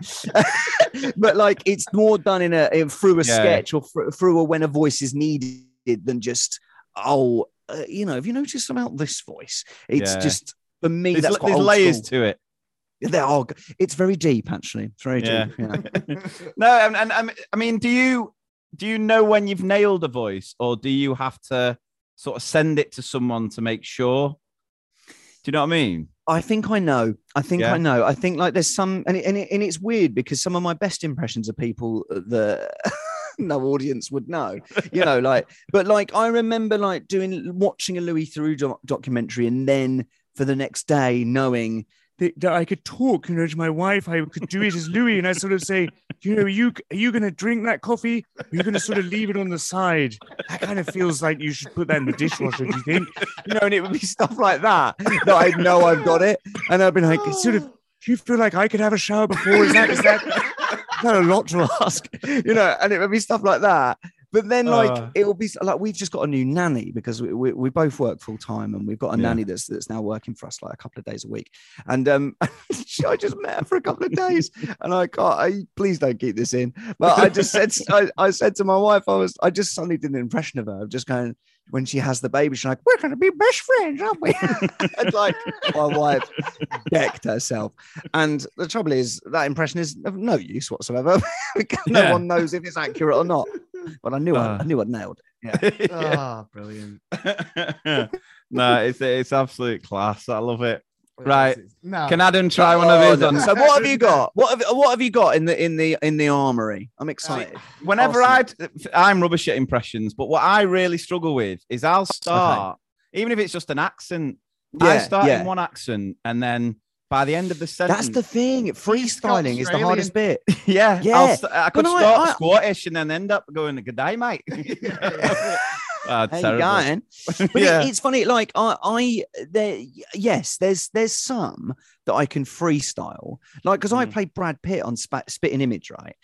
But like, it's more done in a, in, through a yeah. sketch or through, through a, when a voice is needed than just, oh, uh, you know, have you noticed about this voice? It's yeah. just, for me, there's, that's quite there's layers school. To it. There are. It's very deep, actually. It's very yeah. deep. Yeah. No, and, and, and I mean, do you do you know when you've nailed a voice, or do you have to sort of send it to someone to make sure? Do you know what I mean? I think I know. I think yeah. I know. I think like there's some, and it, and, it, and it's weird because some of my best impressions are people that. No audience would know, you know, like, but like, I remember like doing, watching a Louis Theroux doc- documentary and then for the next day knowing that, that I could talk, you know, to my wife, I could do it as Louis. And I sort of say, you know, are you, are you going to drink that coffee? Are you going to sort of leave it on the side? That kind of feels like you should put that in the dishwasher, do you think? You know, and it would be stuff like that that I know I've got it. And I've been like, it's sort of, do you feel like I could have a shower before? Is that, is that... Not a lot to ask, you know, and it would be stuff like that. But then, like, uh, it will be like, we've just got a new nanny because we we, we both work full time, and we've got a yeah. nanny that's that's now working for us like a couple of days a week. And um, I just met her for a couple of days, and I can't. I, please don't keep this in. But I just said, I, I said to my wife, I was, I just suddenly did an impression of her. I'm just going. When she has the baby, she's like, we're going to be best friends, aren't we? And like, my wife decked herself. And the trouble is, that impression is of no use whatsoever. No yeah. one knows if it's accurate or not. But I knew uh, I, I knew I nailed it. Yeah. Ah, oh, brilliant. No, it's it's absolute class. I love it. Right. No. Can Adam try oh, one of his? On? So what have you got? What have what have you got in the in the in the armory? I'm excited. See, whenever awesome. I I'm rubbish at impressions, but what I really struggle with is I'll start okay. even if it's just an accent. Yeah, I start yeah. in one accent and then by the end of the sentence, that's the thing. Freestyling is the hardest bit. yeah, yeah. St- I could well, start I, I... squattish and then end up going, "Good day, mate." Oh, hey, going. But yeah. it, it's funny, like I, I, there, yes, there's there's some that I can freestyle, like because mm. I played Brad Pitt on Sp- Spitting Image, right?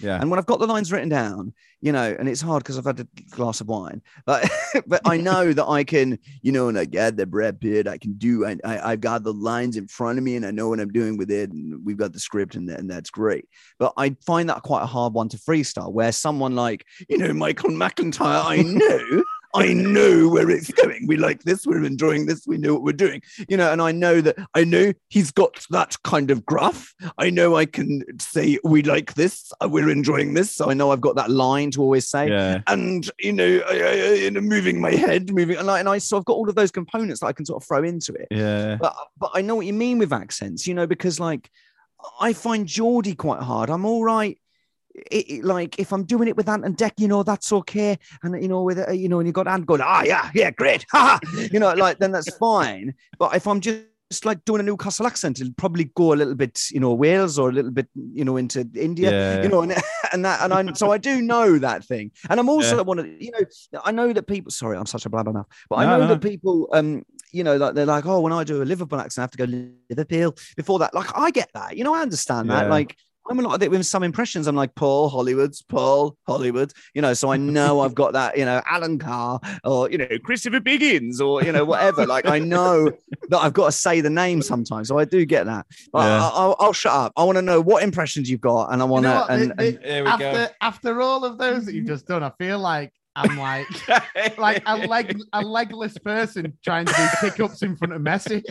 Yeah. And when I've got the lines written down, you know, and it's hard because I've had a glass of wine, but but I know that I can, you know, and I got the Brad Pitt, I can do, I, I I've got the lines in front of me, and I know what I'm doing with it, and we've got the script, and and that's great. But I find that quite a hard one to freestyle, where someone like, you know, Michael McIntyre, I know. I know where it's going. We like this. We're enjoying this. We know what we're doing, you know. And I know that I know he's got that kind of gruff. I know I can say we like this. We're enjoying this. So I know I've got that line to always say. Yeah. And you know, I, I, I, moving my head, moving, and I, and I so I've got all of those components that I can sort of throw into it. Yeah. But but I know what you mean with accents, you know, because like I find Geordie quite hard. I'm all right. It, it, like if I'm doing it with Ant and Dec, you know, that's okay, and you know, with uh, you know, and you got Ant going, ah, yeah, yeah, great, ha, you know, like then that's fine. But if I'm just like doing a Newcastle accent, it'll probably go a little bit, you know, Wales or a little bit, you know, into India, yeah. you know, and and that, and I so I do know that thing, and I'm also yeah. one of, you know, I know that people. Sorry, I'm such a blabbermouth, but no, I know no. that people, um, you know, like they're like, oh, when I do a Liverpool accent, I have to go Liverpool before that. Like I get that, you know, I understand yeah. that, like. I'm a lot of it with some impressions. I'm like, Paul, Hollywood's, Paul, Hollywood, you know, so I know I've got that, you know, Alan Carr or, you know, Christopher Biggins or, you know, whatever. Like, I know that I've got to say the name sometimes. So I do get that. But yeah. I, I'll, I'll shut up. I want to know what impressions you've got. And I want to. You know and, and, and, after, after all of those that you've just done, I feel like I'm like, like a, leg, a legless person trying to do pickups in front of Messi.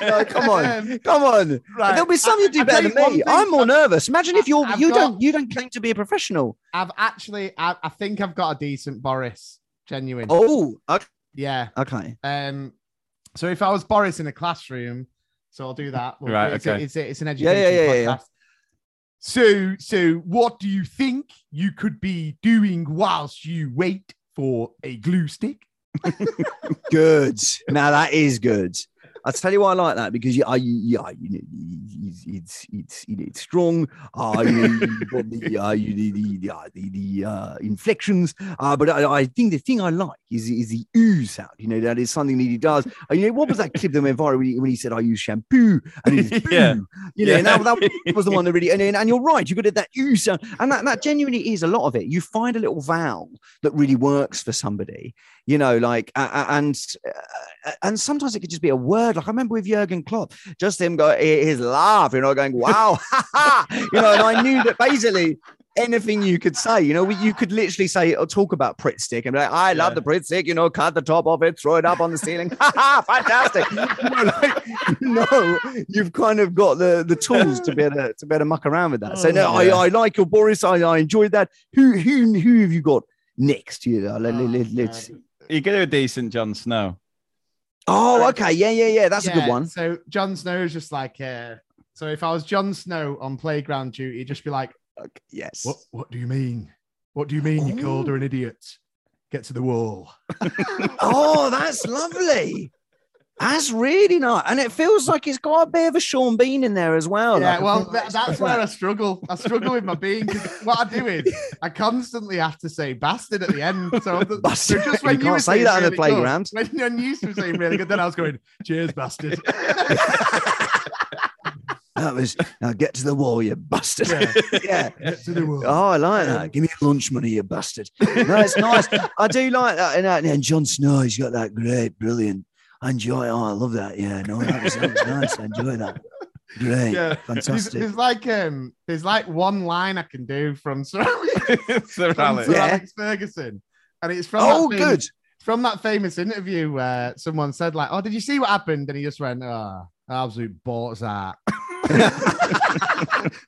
No, come on, come on. Right. There'll be some I, you do I better than me. I'm more I've, nervous. Imagine if you're I've you got, don't you don't claim to be a professional. I've actually, I, I think I've got a decent Boris, genuine. Oh, okay. yeah, okay. Um, so if I was Boris in a classroom, so I'll do that. We'll, right, it's, okay. It's, it's, it's an education yeah, yeah, yeah, podcast. Yeah, yeah. So, so what do you think you could be doing whilst you wait for a glue stick? Good. Now that is good. I'll tell you why I like that, because yeah, yeah, it's it's it's it's strong. Uh, you've got the, uh, the the the the uh, inflections, uh, but I, I think the thing I like is is the ooh sound. You know, that is something that he does. And, you know, what was that clip that went viral when he, when he said, "I use shampoo," and he's boo. Yeah. You know, yeah. and that, that was the one that really. And and you're right, you got that ooh sound, and that that genuinely is a lot of it. You find a little vowel that really works for somebody. You know, like, uh, and uh, and sometimes it could just be a word. Like I remember with Jurgen Klopp, just him go his laugh, you know, going wow, ha, ha. You know, and I knew that basically anything you could say, you know, you could literally say or talk about Pritt Stick and be like, I love yeah. the Pritt Stick, you know, cut the top off it, throw it up on the ceiling, ha ha, fantastic. You know, like, no, you've kind of got the, the tools to be able to, to be able to muck around with that. Oh, so no, yeah. I, I like your Boris, I, I enjoyed that. Who who who have you got next? You know, let, oh, let, let's you get a decent Jon Snow. Oh, okay. Yeah, yeah, yeah. That's yeah, a good one. So Jon Snow is just like, uh, so if I was Jon Snow on playground duty, just be like, okay, yes. What, what do you mean? What do you mean oh. you called her an idiot? Get to the wall. Oh, that's lovely. That's really nice. And it feels like it's got a bit of a Sean Bean in there as well. Yeah, like, well, that, that's where I struggle. I struggle with my Bean. What I do is I constantly have to say bastard at the end. So, the, bastard. So just when you, you were say that on really the playground. Good, when you used to saying really good, then I was going, cheers, bastard. That was, now get to the wall, you bastard. Yeah. yeah. Get to the wall. Oh, I like that. Give me your lunch money, you bastard. No, it's nice. I do like that. And, and Jon Snow, he's got that great, brilliant. Enjoy. Oh, I love that. Yeah, no, that was, that was nice. I enjoy that. Great. Yeah. Fantastic. There's, there's like um, there's like one line I can do from Sir, Sir Alex, yeah. Alex Ferguson, and it's from oh, that good. Famous, from that famous interview where someone said like, "Oh, did you see what happened?" And he just went, "Ah, oh, Absolute bollocks that.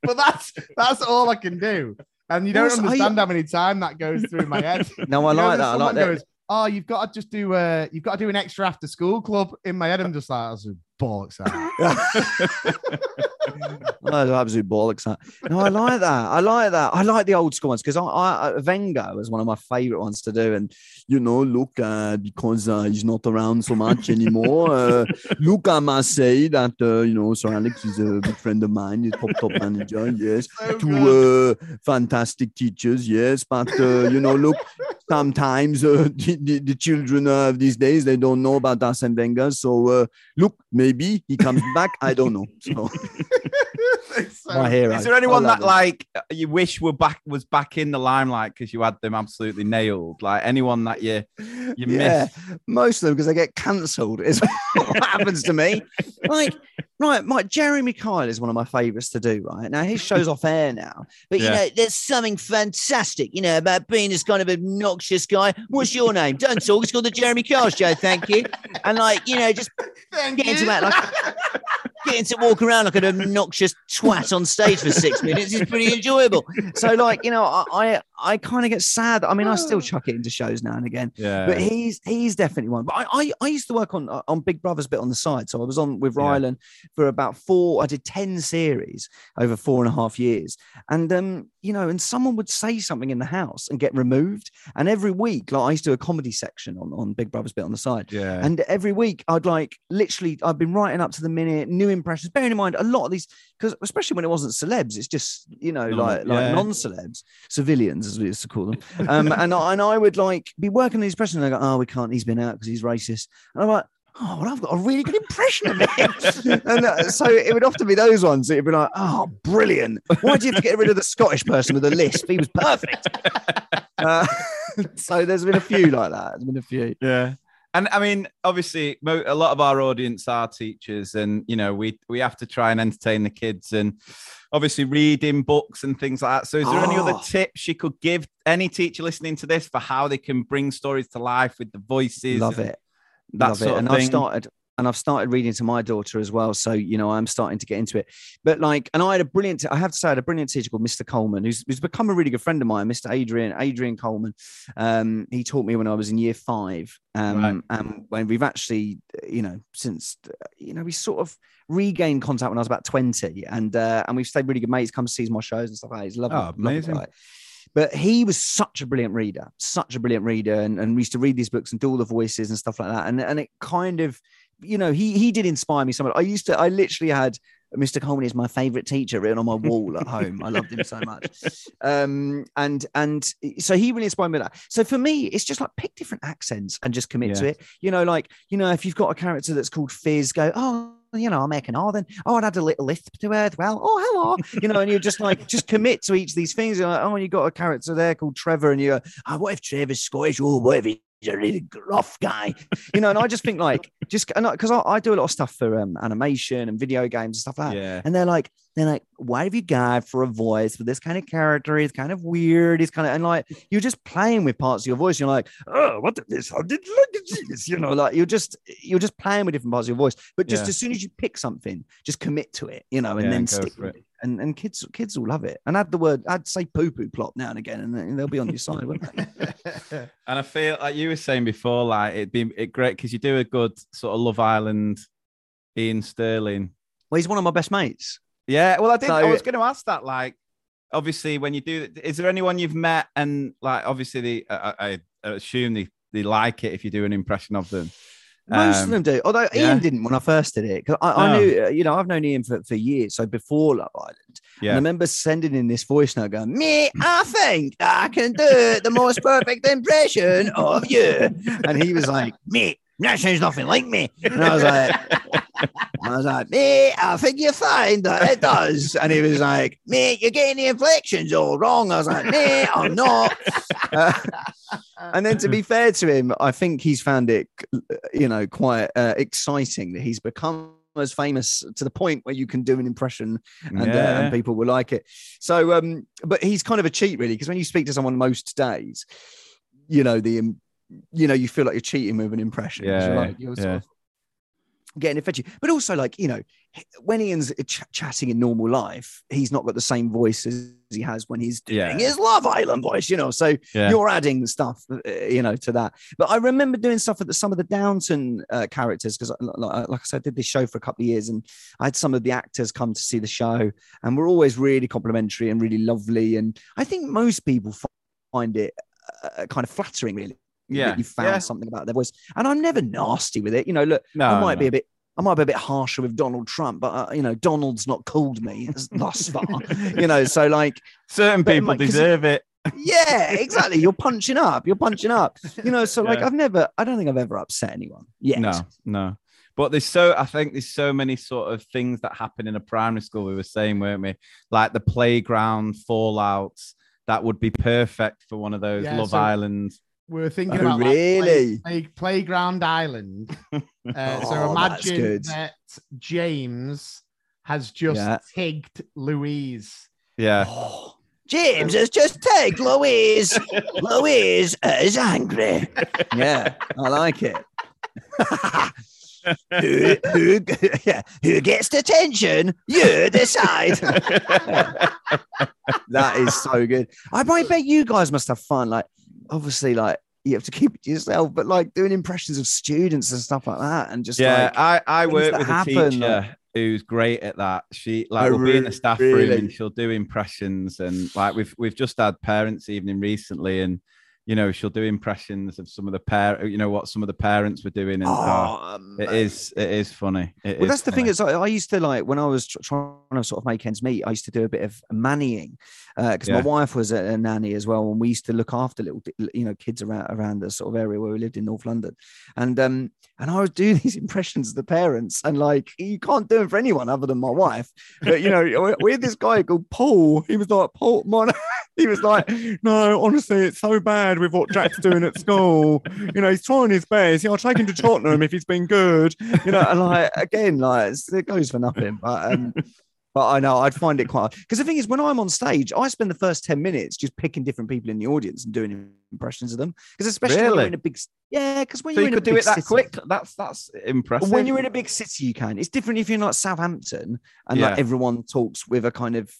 But that's that's all I can do. And you don't yes, understand I... how many times that goes through my head. No, I you like know, that. I like that. Goes, oh, you've got to just do uh, you've got to do an extra after school club. In my head, I'm just like, absolute bollocks that. Oh, absolute bollocks that. No, I like that. I like that. I like the old school ones because I, I, I Vengo is one of my favourite ones to do. And you know, look, uh, because uh, he's not around so much anymore. Uh, look, I must say that uh, you know, Sir Alex is a big friend of mine. He's top top manager. Yes, so two uh, fantastic teachers. Yes, but uh, you know, look, sometimes uh, the, the, the children uh, these days they don't know about Arsene Wenger. So uh, look, maybe he comes back. I don't know. So. So, my hero. Is there anyone that, that like you wish were back was back in the limelight because you had them absolutely nailed? Like anyone that you you yeah, miss? Most of them because they get cancelled is what happens to me. Like right, my Jeremy Kyle is one of my favourites to do. Right now his show's off air now, but yeah. You know there's something fantastic, you know, about being this kind of obnoxious guy. What's your name? Don't talk. It's called the Jeremy Kyle Show. Thank you. And like you know just thank get into that like. Getting to walk around like an obnoxious twat on stage for six minutes is pretty enjoyable. So, like you know, I I, I kind of get sad. I mean, I still chuck it into shows now and again. Yeah. But he's he's definitely one. But I, I I used to work on on Big Brother's Bit on the Side, so I was on with Ryland yeah. for about four. I did ten series over four and a half years, and um, you know, and someone would say something in the house and get removed. And every week, like I used to do a comedy section on on Big Brother's Bit on the Side. Yeah. And every week, I'd like literally, I've been writing up to the minute new impressions, bearing in mind a lot of these, because especially when it wasn't celebs, it's just you know non, like like yeah. non-celebs, civilians as we used to call them. Um, and I, and I would like be working on these impressions. And I go, oh, we can't. He's been out because he's racist. And I'm like, oh, well, I've got a really good impression of him. And uh, so it would often be those ones. It'd be like, oh, brilliant. Why do you have to get rid of the Scottish person with a lisp? He was perfect. Uh, so there's been a few like that. There's been a few. Yeah. And I mean, obviously, a lot of our audience are teachers and, you know, we we have to try and entertain the kids and obviously reading books and things like that. So is there oh. any other tips you could give any teacher listening to this for how they can bring stories to life with the voices? Love it. That Love sort it. Of and thing. I've started... And I've started reading to my daughter as well. So, you know, I'm starting to get into it. But like, and I had a brilliant, I have to say, I had a brilliant teacher called Mister Coleman, who's, who's become a really good friend of mine, Mister Adrian, Adrian Coleman. Um, he taught me when I was in year five. Um, right. And when we've actually, you know, since, you know, we sort of regained contact when I was about twenty. And uh, and we've stayed really good mates, come sees my shows and stuff like that. He's lovely. Oh, amazing. Lovely. But he was such a brilliant reader, such a brilliant reader. And, and we used to read these books and do all the voices and stuff like that. And, and it kind of, you know, he he did inspire me so much. I used to, I literally had Mister Coleman is my favourite teacher written on my wall at home. I loved him so much. Um, and and so he really inspired me. That. So for me, it's just like pick different accents and just commit yes. to it. You know, like, you know, if you've got a character that's called Fizz, go, oh, you know, I'm making R then. Oh, I'd add a little lisp to it. Well, oh, hello. You know, and you're just like, just commit to each of these things. You're like, oh, you got a character there called Trevor and you're, oh, what if Trevor's Scottish? Oh, what if he? He's a really gruff guy, you know, and I just think like just because I, I, I do a lot of stuff for um, animation and video games and stuff like that. Yeah. And they're like, they're like, why have you got for a voice for this kind of character? He's kind of weird. He's kind of and like you're just playing with parts of your voice. You're like, oh, what this? How did look at this? You know, like you're just you're just playing with different parts of your voice. But just yeah. as soon as you pick something, just commit to it, you know, and yeah, then stick with it. And and kids kids will love it. And add the word, I'd say poo poo plop now and again, and they'll be on your side, won't they? And I feel like you were saying before, like it'd be it great because you do a good sort of Love Island, Ian Sterling. Well, he's one of my best mates. Yeah, well, I did. So, I was going to ask that. Like, obviously, when you do, is there anyone you've met and like, obviously, they, I, I assume they they like it if you do an impression of them. Most um, of them do, although Ian yeah. didn't when I first did it. Because I, oh. I knew, you know, I've known Ian for, for years. So before Love Island, yeah. and I remember sending in this voice note going, me, I think I can do the most perfect impression of you. And he was like, me, that sounds nothing like me. And I was like, I was like, mate, I think you find that it does. And he was like, mate, you're getting the inflections all wrong. I was like, mate, I'm not. Uh, and then to be fair to him, I think he's found it, you know, quite uh, exciting that he's become as famous to the point where you can do an impression and, yeah. uh, and people will like it. So, um, but he's kind of a cheat, really, because when you speak to someone most days, you know, the, you know, you feel like you're cheating with an impression. Yeah, you're like, you're yeah. sort of, getting affected. But also, like, you know, when Ian's ch- chatting in normal life, he's not got the same voice as he has when he's doing yeah. his Love Island voice, you know, so yeah. you're adding stuff, you know, to that. But I remember doing stuff with some of the Downton uh, characters, because like, like I said, I did this show for a couple of years, and I had some of the actors come to see the show, and we're always really complimentary and really lovely, and I think most people find it uh, kind of flattering, really. Yeah, you found yeah. something about their voice, and I'm never nasty with it. You know, look, no, I might no. be a bit, I might be a bit harsher with Donald Trump, but uh, you know, Donald's not called me thus far. You know, so like certain people like, deserve it. Yeah, exactly. You're punching up. You're punching up. You know, so yeah. like I've never, I don't think I've ever upset anyone yet. No, no. But there's so, I think there's so many sort of things that happen in a primary school. We were saying, weren't we? Like the playground fallouts that would be perfect for one of those yeah, Love so- Island. We were thinking oh, about really? like, play, play, Playground Island. Uh, oh, so imagine that James has just yeah. tagged Louise. Yeah. Oh, James has just tagged Louise. Louise is angry. Yeah, I like it. who, who, yeah, who gets detention? You decide. That is so good. I might bet you guys must have fun. Like, obviously, like, you have to keep it to yourself, but like doing impressions of students and stuff like that, and just yeah, like, I I work with happen, a teacher like... who's great at that. She like oh, will really, be in the staff room really? and she'll do impressions, and like we've we've just had parents' evening recently, and you know she'll do impressions of some of the par- you know what some of the parents were doing, and oh, uh, it is it is funny. It well, is that's the funny. thing is, I, I used to like when I was tr- trying to sort of make ends meet, I used to do a bit of nannying. Because uh, yeah. my wife was a, a nanny as well, and we used to look after little, you know, kids around around the sort of area where we lived in North London, and um, and I would do these impressions of the parents, and like you can't do them for anyone other than my wife. But you know, we had this guy called Paul. He was like Paul. Mon- he was like, no, honestly, it's so bad with what Jack's doing at school. You know, he's trying his best. You know, I'll take him to Tottenham if he's been good. You know, and like again, like it goes for nothing, but. Um, But I know I'd find it quite hard. Because the thing is, when I'm on stage, I spend the first ten minutes just picking different people in the audience and doing impressions of them. Because especially really? when you're in a big yeah, because when so you're you in a big city, you could do it that quick. That's that's impressive. When you're in a big city, you can. It's different if you're in like Southampton and yeah. like everyone talks with a kind of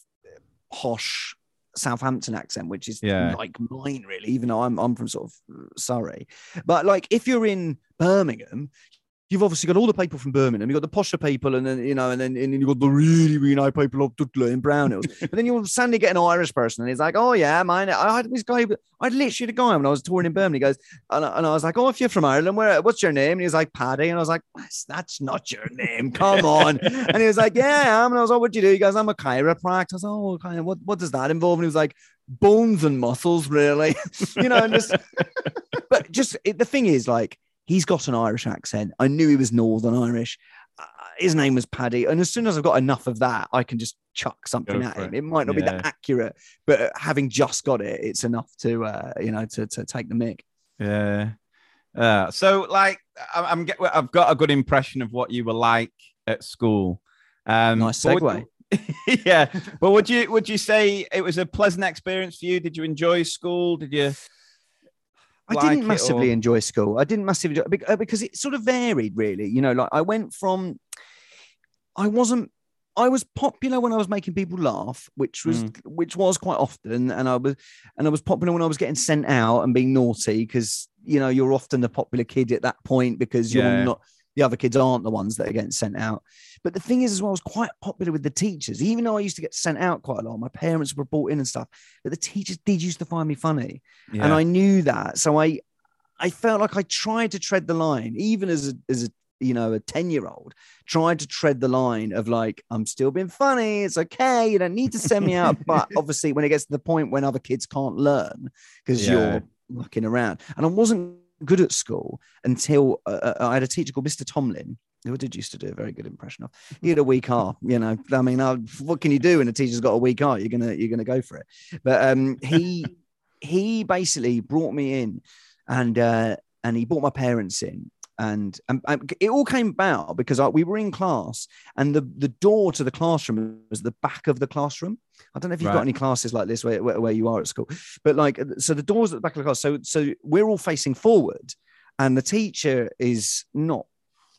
posh Southampton accent, which is yeah. like mine really. Even though I'm I'm from sort of Surrey, but like if you're in Birmingham. You've obviously got all the people from Birmingham. You've got the posher people, and then you know, and then and then you've got the really, really nice people of Dudley and Brownhills. But then you'll suddenly get an Irish person, and he's like, "Oh yeah, mine." I had this guy. I had literally the guy when I was touring in Birmingham. He goes, and I, and I was like, "Oh, if you're from Ireland, where? What's your name?" And he was like, "Paddy," and I was like, "That's not your name. Come on." And he was like, "Yeah, I am." And I was like, "What do you do?" He goes, "I'm a chiropractor." I was like, "Oh, kind of. What what does that involve?" And he was like, "Bones and muscles, really." You know, and just. But just it, the thing is, like. He's got an Irish accent. I knew he was Northern Irish. Uh, his name was Paddy. And as soon as I've got enough of that, I can just chuck something at him. It, it might not yeah. be that accurate, but having just got it, it's enough to, uh, you know, to, to take the mick. Yeah. Uh, so like, I, I'm get, I've got a good impression of what you were like at school. Um, nice segue. You, yeah. But would you, would you say it was a pleasant experience for you? Did you enjoy school? Did you... I like didn't massively or... enjoy school. I didn't massively enjoy, because it sort of varied, really. You know, like I went from, I wasn't, I was popular when I was making people laugh, which was, mm. which was quite often. And I was, and I was popular when I was getting sent out and being naughty, because, you know, you're often the popular kid at that point, because you're yeah. not, the other kids aren't the ones that are getting sent out. But the thing is, as well, I was quite popular with the teachers, even though I used to get sent out quite a lot. My parents were brought in and stuff, but the teachers did used to find me funny. Yeah. And I knew that. So I, I felt like I tried to tread the line, even as a, as a, you know, a ten year old tried to tread the line of like, I'm still being funny. It's okay. You don't need to send me out. But obviously when it gets to the point when other kids can't learn because yeah. you're mucking around, and I wasn't good at school until uh, I had a teacher called Mister Tomlin, who I did used to do a very good impression of. He had a weak R, you know. I mean, I, what can you do when a teacher's got a weak R? You're gonna you're gonna go for it. But um, he he basically brought me in, and uh, and he brought my parents in, and, and, and it all came about because I, we were in class, and the the door to the classroom was the back of the classroom. I don't know if you've right. got any classes like this where, where, where you are at school, but like, so the door's at the back of the class. So, so we're all facing forward, and the teacher is not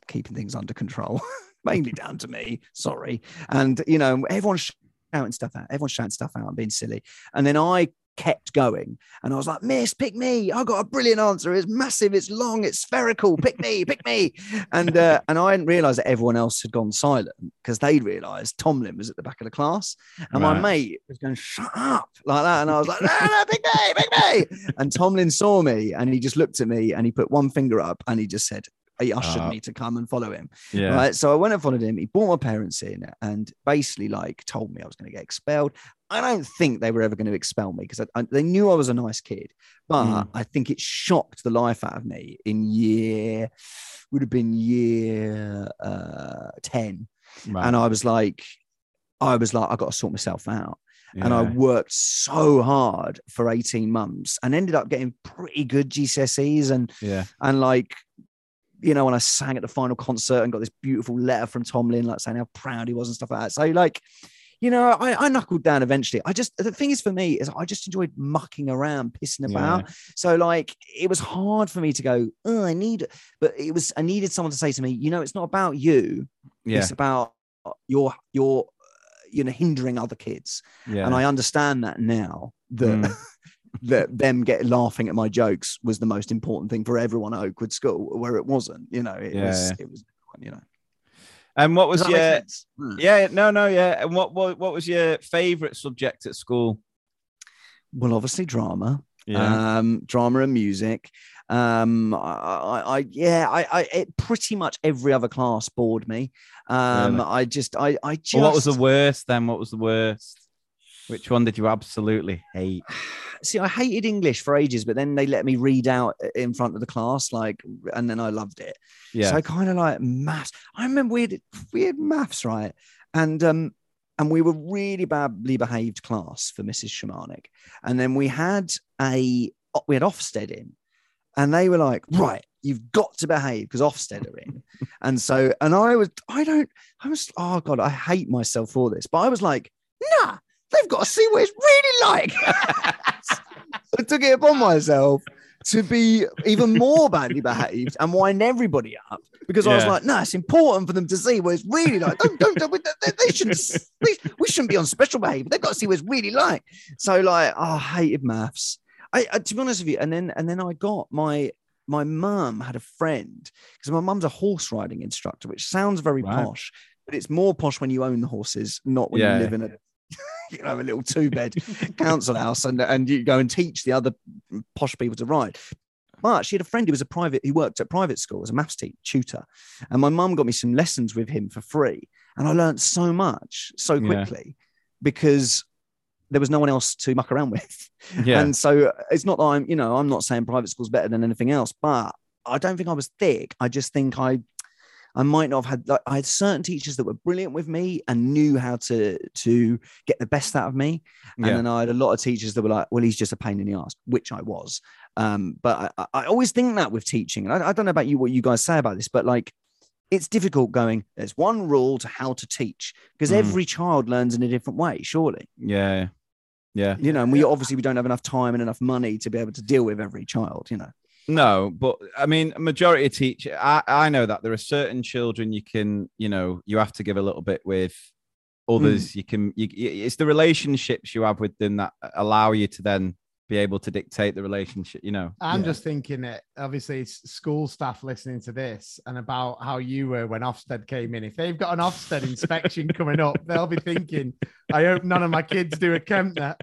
keeping things under control, mainly down to me. Sorry. And, you know, everyone's shouting stuff out. Everyone's shouting stuff out and being silly. And then I kept going. And I was like, miss, pick me. I got a brilliant answer. It's massive. It's long. It's spherical. Pick me, pick me. And uh, and I didn't realise that everyone else had gone silent because they realised Tomlin was at the back of the class. And right. my mate was going, shut up, like that. And I was like, no, no, pick me, pick me. And Tomlin saw me and he just looked at me and he put one finger up and he just said, he ushered uh, me to come and follow him. Yeah. Right. So I went and followed him. He brought my parents in and basically like told me I was going to get expelled. I don't think they were ever going to expel me because they knew I was a nice kid, but mm. I think it shocked the life out of me in year, would have been year uh, ten. Right. And I was like, I was like, I got to sort myself out. Yeah. And I worked so hard for eighteen months and ended up getting pretty good G C S Es and, yeah. and like, you know, when I sang at the final concert and got this beautiful letter from Tomlin, like saying how proud he was and stuff like that. So like, you know, I, I knuckled down eventually. I just, the thing is for me is I just enjoyed mucking around, pissing about. Yeah. So like, it was hard for me to go, oh, I need, but it was, I needed someone to say to me, you know, it's not about you. Yeah. It's about your, your, you know, hindering other kids. Yeah. And I understand that now that, mm. that them get laughing at my jokes was the most important thing for everyone at Oakwood School, where it wasn't, you know, it yeah, was, yeah. it was, you know. And what was your yeah no no yeah and what what what was your favorite subject at school? Well, obviously drama, yeah. um, drama and music. Um, I, I, I yeah, I, I it pretty much every other class bored me. Um, really? I just, I, I just. Well, what was the worst then? What was the worst? Which one did you absolutely hate? See, I hated English for ages, but then they let me read out in front of the class, like, and then I loved it. Yeah. So I kind of like maths. I remember we had weird maths, right? And um, and we were really badly behaved class for Missus Shamanic, and then we had a we had Ofsted in, and they were like, right, you've got to behave because Ofsted are in, and so and I was I don't I was oh god I hate myself for this, but I was like, nah. They've got to see what it's really like. I took it upon myself to be even more badly behaved and wind everybody up because yeah. I was like, no, it's important for them to see what it's really like. Don't, don't, don't, they, they shouldn't, they, we shouldn't be on special behavior. They've got to see what it's really like. So like, oh, I hated maths. I, I, to be honest with you. And then, and then I got my, my mum had a friend because my mum's a horse riding instructor, which sounds very right. posh, but it's more posh when you own the horses, not when yeah. you live in a, you know, a little two-bed council house, and and you go and teach the other posh people to ride. But she had a friend who was a private, he worked at private school as a maths teacher, tutor, and my mum got me some lessons with him for free, and I learned so much so quickly yeah. because there was no one else to muck around with. Yeah. And so it's not that I'm, you know, I'm not saying private school's better than anything else, but I don't think I was thick. I just think I. I might not have had, like, I had certain teachers that were brilliant with me and knew how to, to get the best out of me. And yeah. then I had a lot of teachers that were like, well, he's just a pain in the ass, which I was. Um, but I, I always think that with teaching, and I, I don't know about you, what you guys say about this, but like, it's difficult going, there's one rule to how to teach because mm. every child learns in a different way, surely. Yeah. Yeah. You know, and we obviously, we don't have enough time and enough money to be able to deal with every child, you know. No, but I mean, majority of teachers, I, I know that there are certain children you can, you know, you have to give a little bit with others. Mm. You can, you, it's the relationships you have with them that allow you to then be able to dictate the relationship, you know. I'm yeah. just thinking that obviously it's school staff listening to this and about how you were when Ofsted came in. If they've got an Ofsted inspection coming up, they'll be thinking, I hope none of my kids do a Kempner.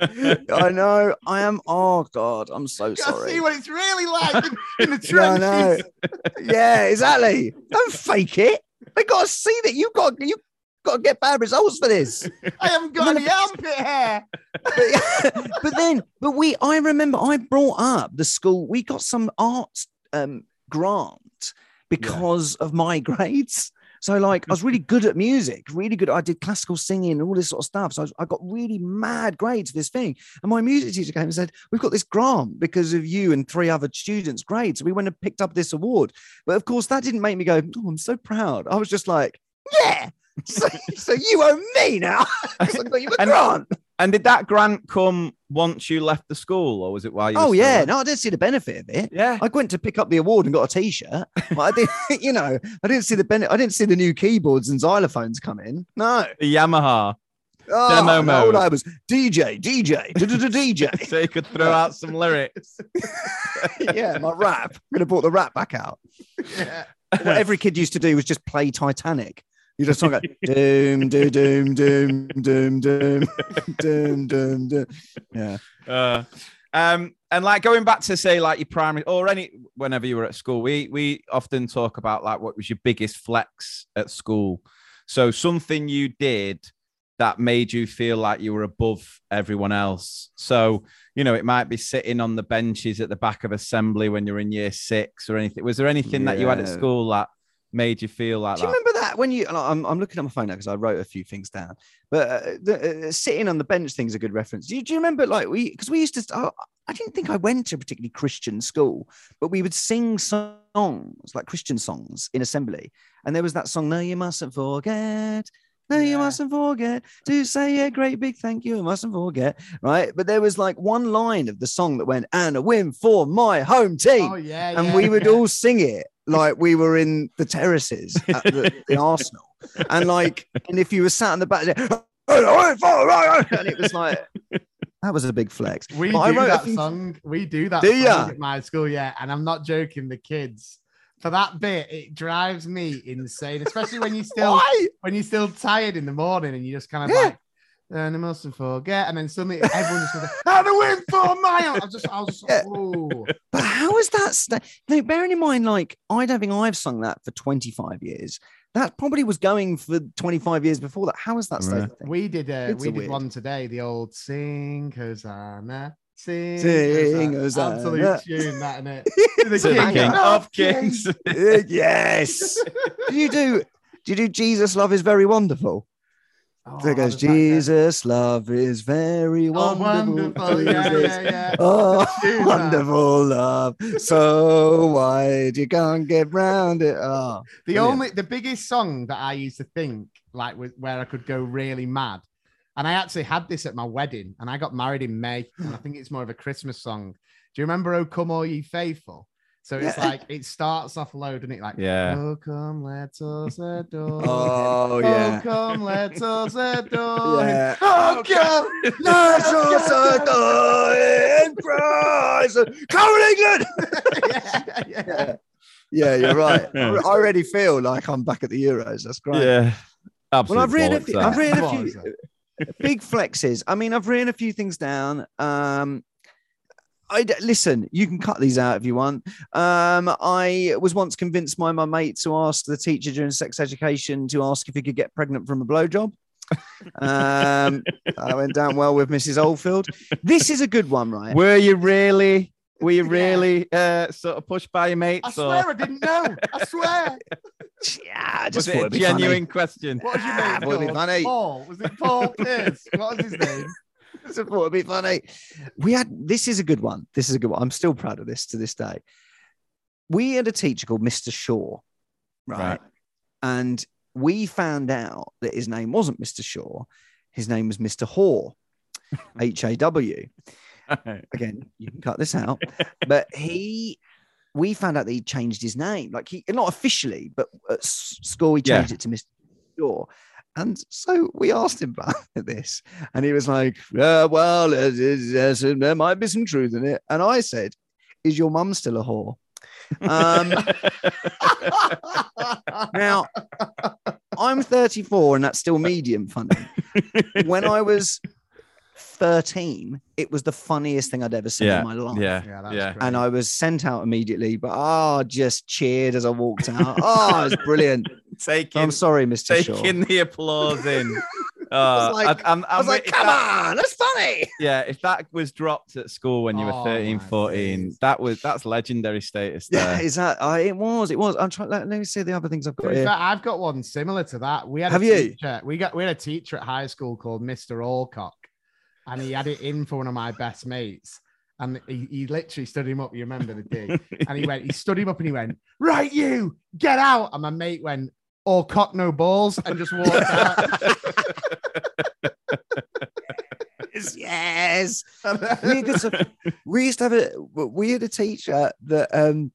I know. I am. Oh God, I'm so sorry. See what it's really like in, in the trenches. Yeah, yeah, exactly. Don't fake it. They got to see that you got you got to get bad results for this. I haven't got any armpit hair. But, but then, but we. I remember I brought up the school. We got some art um, grant because yeah. of my grades. So, like, I was really good at music, really good. I did classical singing and all this sort of stuff. So I, was, I got really mad grades for this thing. And my music teacher came and said, we've got this grant because of you and three other students' grades. So we went and picked up this award. But, of course, that didn't make me go, oh, I'm so proud. I was just like, yeah, so, so you owe me now. I got you a grant. And did that grant come once you left the school, or was it while you? Oh, were yeah. There? No, I didn't see the benefit of it. Yeah. I went to pick up the award and got a T-shirt. But I didn't, you know, I didn't see the benefit. I didn't see the new keyboards and xylophones come in. No. The Yamaha. Oh, demo mode. I was D J, D J, D J. So you could throw out some lyrics. Yeah, my rap. I'm going to brought the rap back out. Yeah. What every kid used to do was just play Titanic. You just song like doom, doom, doom, doom, doom, doom, doom, doom, doom. Yeah. Uh, um, and like going back to say like your primary or any whenever you were at school, we we often talk about like what was your biggest flex at school. So something you did that made you feel like you were above everyone else. So, you know, it might be sitting on the benches at the back of assembly when you're in year six or anything. Was there anything yeah. that you had at school that made you feel like that? Do you that? remember that when you, I'm, I'm looking at my phone now because I wrote a few things down, but uh, the, uh, sitting on the bench thing's a good reference. Do you, do you remember like we, because we used to, I, I didn't think I went to a particularly Christian school, but we would sing songs, like Christian songs in assembly. And there was that song, No, You Mustn't Forget. No, you yeah. mustn't forget to say a great big thank you. You mustn't forget, right? But there was like one line of the song that went, and a win for my home team. Oh, yeah, and yeah, we yeah. would all sing it like we were in the terraces at the, in Arsenal. And like, and if you were sat in the back, and it was like, that was a big flex. We but do that thing, song. We do that do song at my school, yeah. And I'm not joking, the kids... For that bit, it drives me insane, especially when you're still when you're still tired in the morning and you just kind of yeah. like, and I mustn't forget, and then suddenly everyone's just like, the win for my. I just, I was, yeah. oh. But how is that? St- no, bearing in mind, like I don't think I've sung that for twenty-five years. That probably was going for twenty-five years before that. How is that? Right. We did, uh, we did weird. one today. The old sing, 'cause I'm a Sing, sing as an absolute that. tune, that innit? To the King, King of Kings. Kings. Yes. Did you do? Did you do? Jesus, love is very wonderful. Oh, there goes Jesus, love is very wonderful. Oh, wonderful. Yeah, yeah, yeah. Oh, wonderful love. So wide you can't get round it. Oh, the brilliant. only, the biggest song that I used to think like where I could go really mad. And I actually had this at my wedding, and I got married in May. And I think it's more of a Christmas song. Do you remember "O Come All Ye Faithful"? So it's yeah. like it starts off low, doesn't it? Like, yeah. "Oh come, let us adore." Oh him. yeah. "Oh come, let us adore." Yeah. "Oh come, let us adore in Christ." Come on, England! yeah, yeah, yeah. You're right. I already feel like I'm back at the Euros. That's great. Yeah, absolutely. Well, I've read a few. I've read a few. Big flexes. I mean, I've written a few things down. Um, I listen. You can cut these out if you want. Um, I was once convinced by my mate to ask the teacher during sex education to ask if he could get pregnant from a blowjob. Um, I went down well with Missus Oldfield. This is a good one, right? Were you really? Were you really yeah. uh, sort of pushed by your mates? I swear or... I didn't know. I swear. Yeah, I just was it a be genuine funny. question? What was your name? Ah, it funny. Paul? Was it Paul Pierce? What was his name? I just thought it'd be funny. We had this is a good one. This is a good one. I'm still proud of this to this day. We had a teacher called Mister Shaw, right? right? And we found out that his name wasn't Mister Shaw. His name was Mister Haw, H A W. Again, you can cut this out, but he, we found out that he changed his name, like he, not officially, but at school he changed yeah. it to Mister Shaw. And so we asked him about this, and he was like, uh, well, uh, uh, uh, there might be some truth in it. And I said, is your mum still a whore? Um, now, I'm thirty-four, and that's still medium funny. When I was thirteen, it was the funniest thing I'd ever seen yeah. in my life. Yeah, yeah, that's yeah. And I was sent out immediately, but I oh, just cheered as I walked out. Oh, it's brilliant. Taking, I'm sorry, Mister Taking Shaw. Taking the applause in. Uh, I was like, I, I'm, I'm, I was like come that, on, that's funny. Yeah, if that was dropped at school when you were oh, thirteen, fourteen, that was that's legendary status there. Yeah, is that, uh, it was, it was. I'm trying, let, let me see the other things I've got here. Fact, I've got one similar to that. We had Have a teacher, you? We, got, we had a teacher at high school called Mister Alcock. And he had it in for one of my best mates. And he, he literally stood him up. You remember the day? And he went, he stood him up and he went, right, you, get out. And my mate went, oh, cock, no balls. And just walked out. yes, yes. We, to, we used to have a we had a teacher that um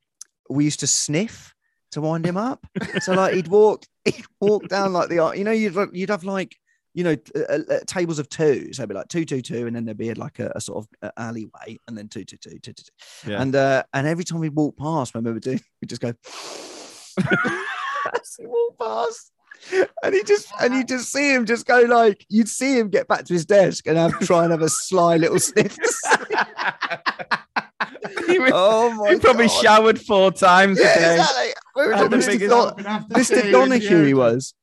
we used to sniff to wind him up. So like he'd walk he'd walk down like the you know you'd you'd have like you know uh, uh, tables of two, so it'd be like two two two, and then there'd be like a, a sort of alleyway, and then two two two two two, two. Yeah. And uh, and every time we'd walk past, when we were doing, we'd just go. As he walked past, and he just and you just see him just go like you'd see him get back to his desk and have try and have a sly little sniff. He was, oh my he probably God. Showered four times yeah, a day. Exactly. We were talking Mister Don- Mister Donahue, he was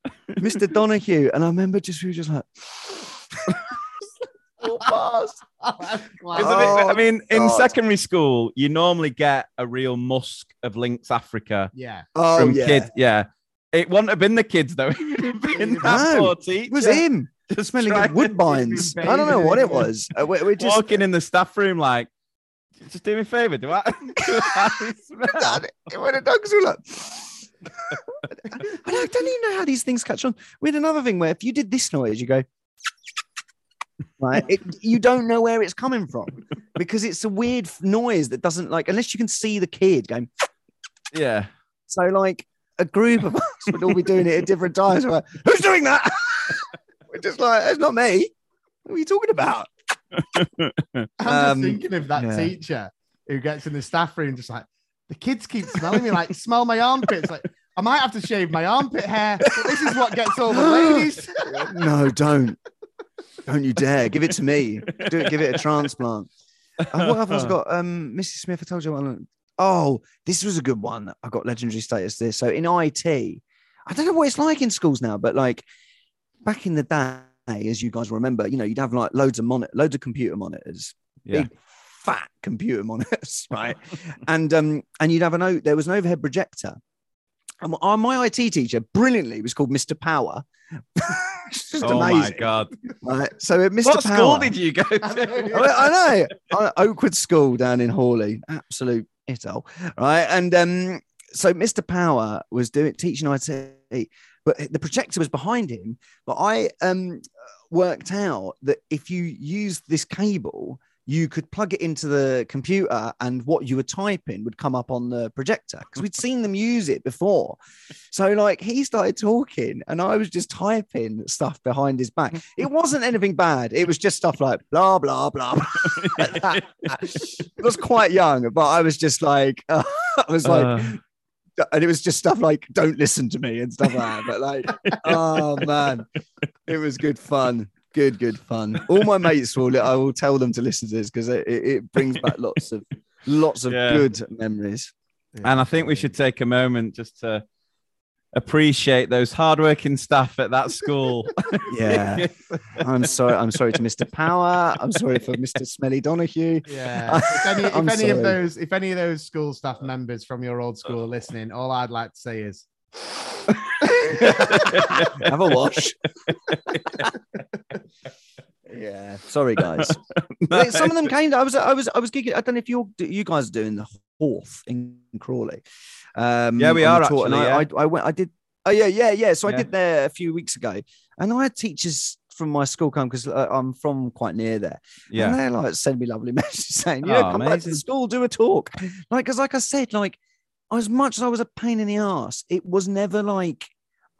Mister Donahue, and I remember just we were just like. Oh, bit, I mean, in God. Secondary school, you normally get a real musk of Lynx Africa. Yeah. Oh, from yeah. Kid, yeah. It wouldn't have been the kids, though. It would have been that no, poor teacher. It was him. Just smelling of woodbines. I don't know what it was. We're, we're just walking in the staff room like, just do me a favour. Do I? Do I smell? It went a dog's all up. I don't even know how these things catch on. We had another thing where if you did this noise, you go... Right, it, you don't know where it's coming from because it's a weird noise that doesn't like unless you can see the kid going. Yeah. So like a group of us would all be doing it at different times. We're like, who's doing that? We're just like, it's not me. What are you talking about? I'm um, just thinking of that yeah. teacher who gets in the staff room just like the kids keep smelling me. Like smell my armpits. Like I might have to shave my armpit hair. But this is what gets all the ladies. No, don't. Don't you dare. Give it to me. Do it. Give it a transplant. And what have I got? Um, Missus Smith, I told you one. Oh, this was a good one. I got legendary status there. So in I T, I don't know what it's like in schools now, but like back in the day, as you guys remember, you know, you'd have like loads of monitor, loads of computer monitors, yeah. Big fat computer monitors, right? and um, and you'd have an o- there was an overhead projector. And my I T teacher brilliantly was called Mister Power. It's just oh amazing. My God. Right. So at Mister What Power, school did you go to? I know. I know. Oakwood School down in Hawley. Absolute it-hole. Right. And um, so Mister Power was doing teaching I T, but the projector was behind him. But I um, worked out that if you used this cable, you could plug it into the computer and what you were typing would come up on the projector because we'd seen them use it before. So like he started talking and I was just typing stuff behind his back. It wasn't anything bad. It was just stuff like blah, blah, blah. Like that. It was quite young, but I was just like, uh, I was like, uh. And it was just stuff like, don't listen to me and stuff like that. But like, oh man, it was good fun. Good, good fun. All my mates will. I will tell them to listen to this because it, it brings back lots of lots of yeah. good memories. And I think we should take a moment just to appreciate those hardworking staff at that school. Yeah, I'm sorry. I'm sorry to Mister Power. I'm sorry for Mister Smelly Donahue. Yeah. If any, if any of those, if any of those school staff members from your old school are listening, all I'd like to say is. Have a wash. Yeah, sorry guys. No. Some of them came. I was, I was, I was gigging. I don't know if you you guys are doing the Horth in Crawley. Um, yeah, we are actually. And I, yeah. I, I went. I did. Oh yeah, yeah, yeah. So yeah. I did there a few weeks ago, and I had teachers from my school come because uh, I'm from quite near there. Yeah, and they like send me lovely messages saying, "You know, oh, come amazing. Back to school, do a talk." Like, because like I said, like. As much as I was a pain in the ass, it was never like,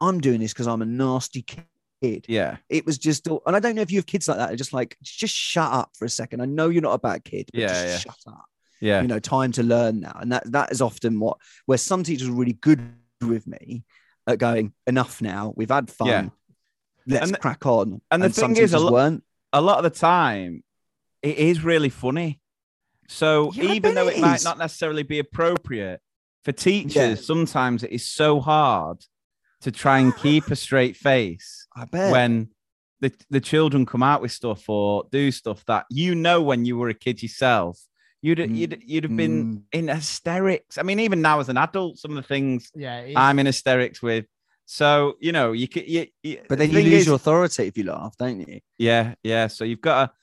I'm doing this because I'm a nasty kid. Yeah. It was just, and I don't know if you have kids like that. They're just like, just shut up for a second. I know you're not a bad kid, but yeah, just yeah. shut up. Yeah. You know, time to learn now. And that that is often what, where some teachers are really good with me at going, enough now. We've had fun. Yeah. Let's and crack on. And the and thing is, a, lo- a lot of the time, it is really funny. So yeah, even though it, it might not necessarily be appropriate, for teachers, yeah. sometimes it is so hard to try and keep a straight face I bet. When the, the children come out with stuff or do stuff that you know when you were a kid yourself, you'd mm. you'd you'd have been mm. in hysterics. I mean, even now as an adult, some of the things yeah, I'm in hysterics with. So you know, you could, you, you, but then the you lose is, your authority if you laugh, don't you? Yeah, yeah. So you've got to,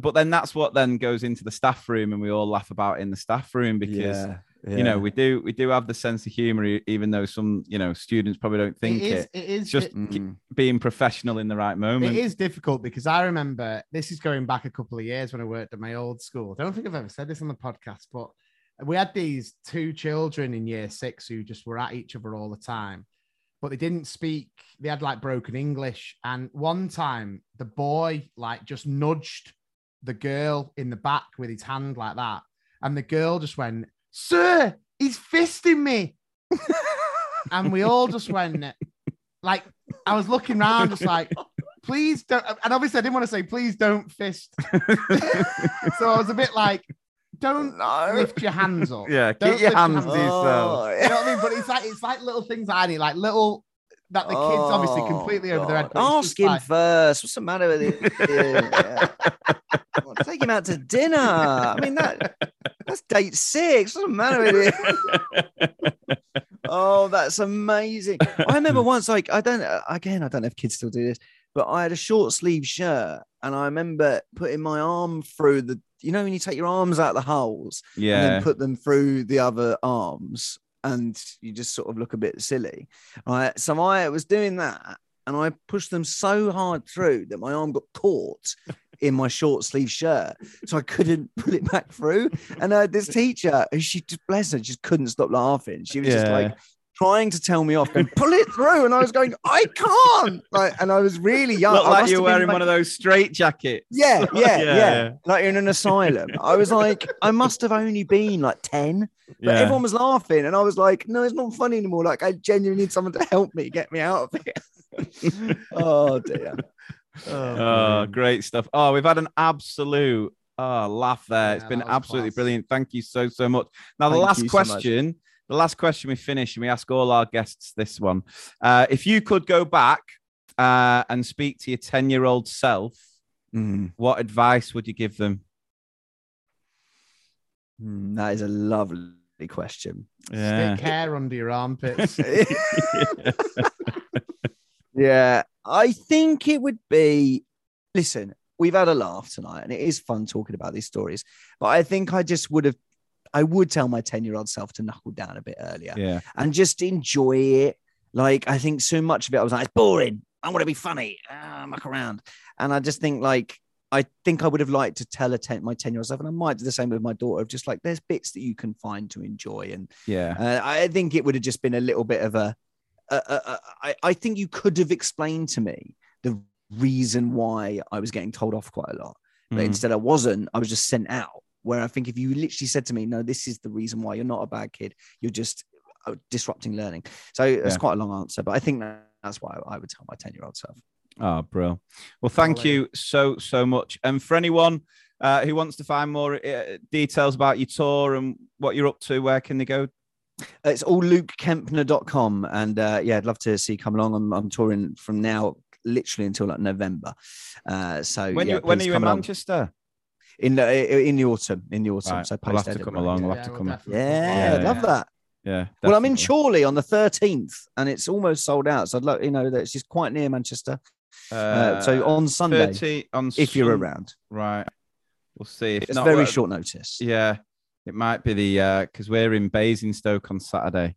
but then that's what then goes into the staff room, and we all laugh about it in the staff room because. Yeah. Yeah. You know, we do we do have the sense of humor, even though some, you know, students probably don't think it. Is, it. it is just it, keep being professional in the right moment. It is difficult because I remember, this is going back a couple of years when I worked at my old school. I don't think I've ever said this on the podcast, but we had these two children in year six who just were at each other all the time, but they didn't speak. They had like broken English. And one time the boy like just nudged the girl in the back with his hand like that. And the girl just went, "Sir, he's fisting me." And we all just went, like, I was looking around just like, please don't. And obviously I didn't want to say, please don't fist. So I was a bit like, don't no. lift your hands up. Yeah, don't keep your hands, hands up. Oh, yeah. You know what I mean? But it's like, it's like little things that I need, like little, that the kids oh, obviously completely God. over their head. Ask him like, first. What's the matter with you? Yeah. Well, take him out to dinner. I mean, that... That's date six. What's the matter with it? Oh, that's amazing. I remember once, like, I don't, again, I don't know if kids still do this, but I had a short sleeve shirt and I remember putting my arm through the, you know, when you take your arms out of the holes yeah. and then put them through the other arms and you just sort of look a bit silly. All right. So I was doing that and I pushed them so hard through that my arm got caught in my short sleeve shirt, so I couldn't pull it back through. And uh, this teacher, and she just, bless her, just couldn't stop laughing. She was yeah. just like trying to tell me off, going, pull it through. And I was going, I can't. Like, and I was really young. Looked like you're wearing like, one of those straight jackets. Yeah, yeah, yeah, yeah. Like you're in an asylum. I was like, I must have only been like ten. But yeah. everyone was laughing. And I was like, no, it's not funny anymore. Like I genuinely need someone to help me get me out of here. Oh dear. Oh, oh great stuff. Oh, we've had an absolute oh, laugh there. Yeah, it's been absolutely class. brilliant. Thank you so, so much. Now, the Thank last question, so the last question we finish, and we ask all our guests this one. Uh, if you could go back uh, and speak to your ten-year-old self, mm. what advice would you give them? Mm, that is a lovely question. Yeah. Stick hair under your armpits. Yeah, I think it would be, listen, we've had a laugh tonight and it is fun talking about these stories, but I think I just would have, I would tell my ten-year-old self to knuckle down a bit earlier yeah. and just enjoy it. Like, I think so much of it, I was like, it's boring. I want to be funny. Ah, muck around. And I just think like, I think I would have liked to tell a ten, my ten-year-old self, and I might do the same with my daughter, of just like, there's bits that you can find to enjoy. And yeah, uh, I think it would have just been a little bit of a, Uh, uh, I, I think you could have explained to me the reason why I was getting told off quite a lot. But mm. instead I wasn't, I was just sent out. Where I think if you literally said to me, no, this is the reason why you're not a bad kid, you're just uh, disrupting learning. So yeah. that's quite a long answer, but I think that, that's why I, I would tell my ten-year-old self. Oh, bro. Well, thank I'll you later. so, so much. And for anyone uh, who wants to find more uh, details about your tour and what you're up to, where can they go? It's all luke kempner dot com, and uh yeah I'd love to see you come along. I'm, I'm touring from now literally until like November, uh so when, yeah, you, when are you in along. Manchester in the in the autumn in the autumn right. So I'll have to Edinburgh. come along yeah, I'll have to we'll come yeah, yeah, yeah love that yeah definitely. Well, I'm in Chorley on the thirteenth and it's almost sold out, so I'd love, you know, that it's just quite near Manchester, uh, uh so on Sunday on if sun- you're around, right, we'll see. If it's not, very well, short notice yeah It might be the, because uh, we're in Basingstoke on Saturday.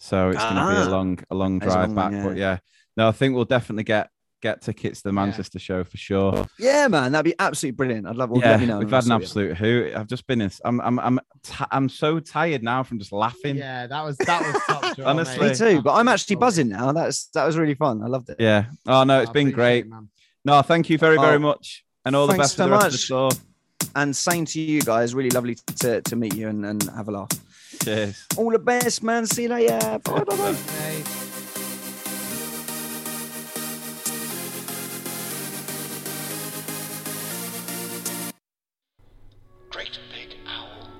So it's ah, going to be a long, a long drive long, back. Yeah. But yeah, no, I think we'll definitely get get tickets to the Manchester yeah. show for sure. Yeah, man, that'd be absolutely brilliant. I'd love all yeah, you know. We've had an absolute hoot. I've just been in, I'm, I'm, I'm, t- I'm so tired now from just laughing. Yeah, that was, that was top job. Honestly. Me too, but I'm actually buzzing now. That's, that was really fun. I loved it. Yeah. Oh, no, it's I been great. It, no, thank you very, very oh, much. And all the best so for the rest much. of the show. And same to you guys. Really lovely to, to meet you and, and have a laugh. Cheers. All the best, man. See you later. Bye, bye, bye. Hey. Great Big Owl.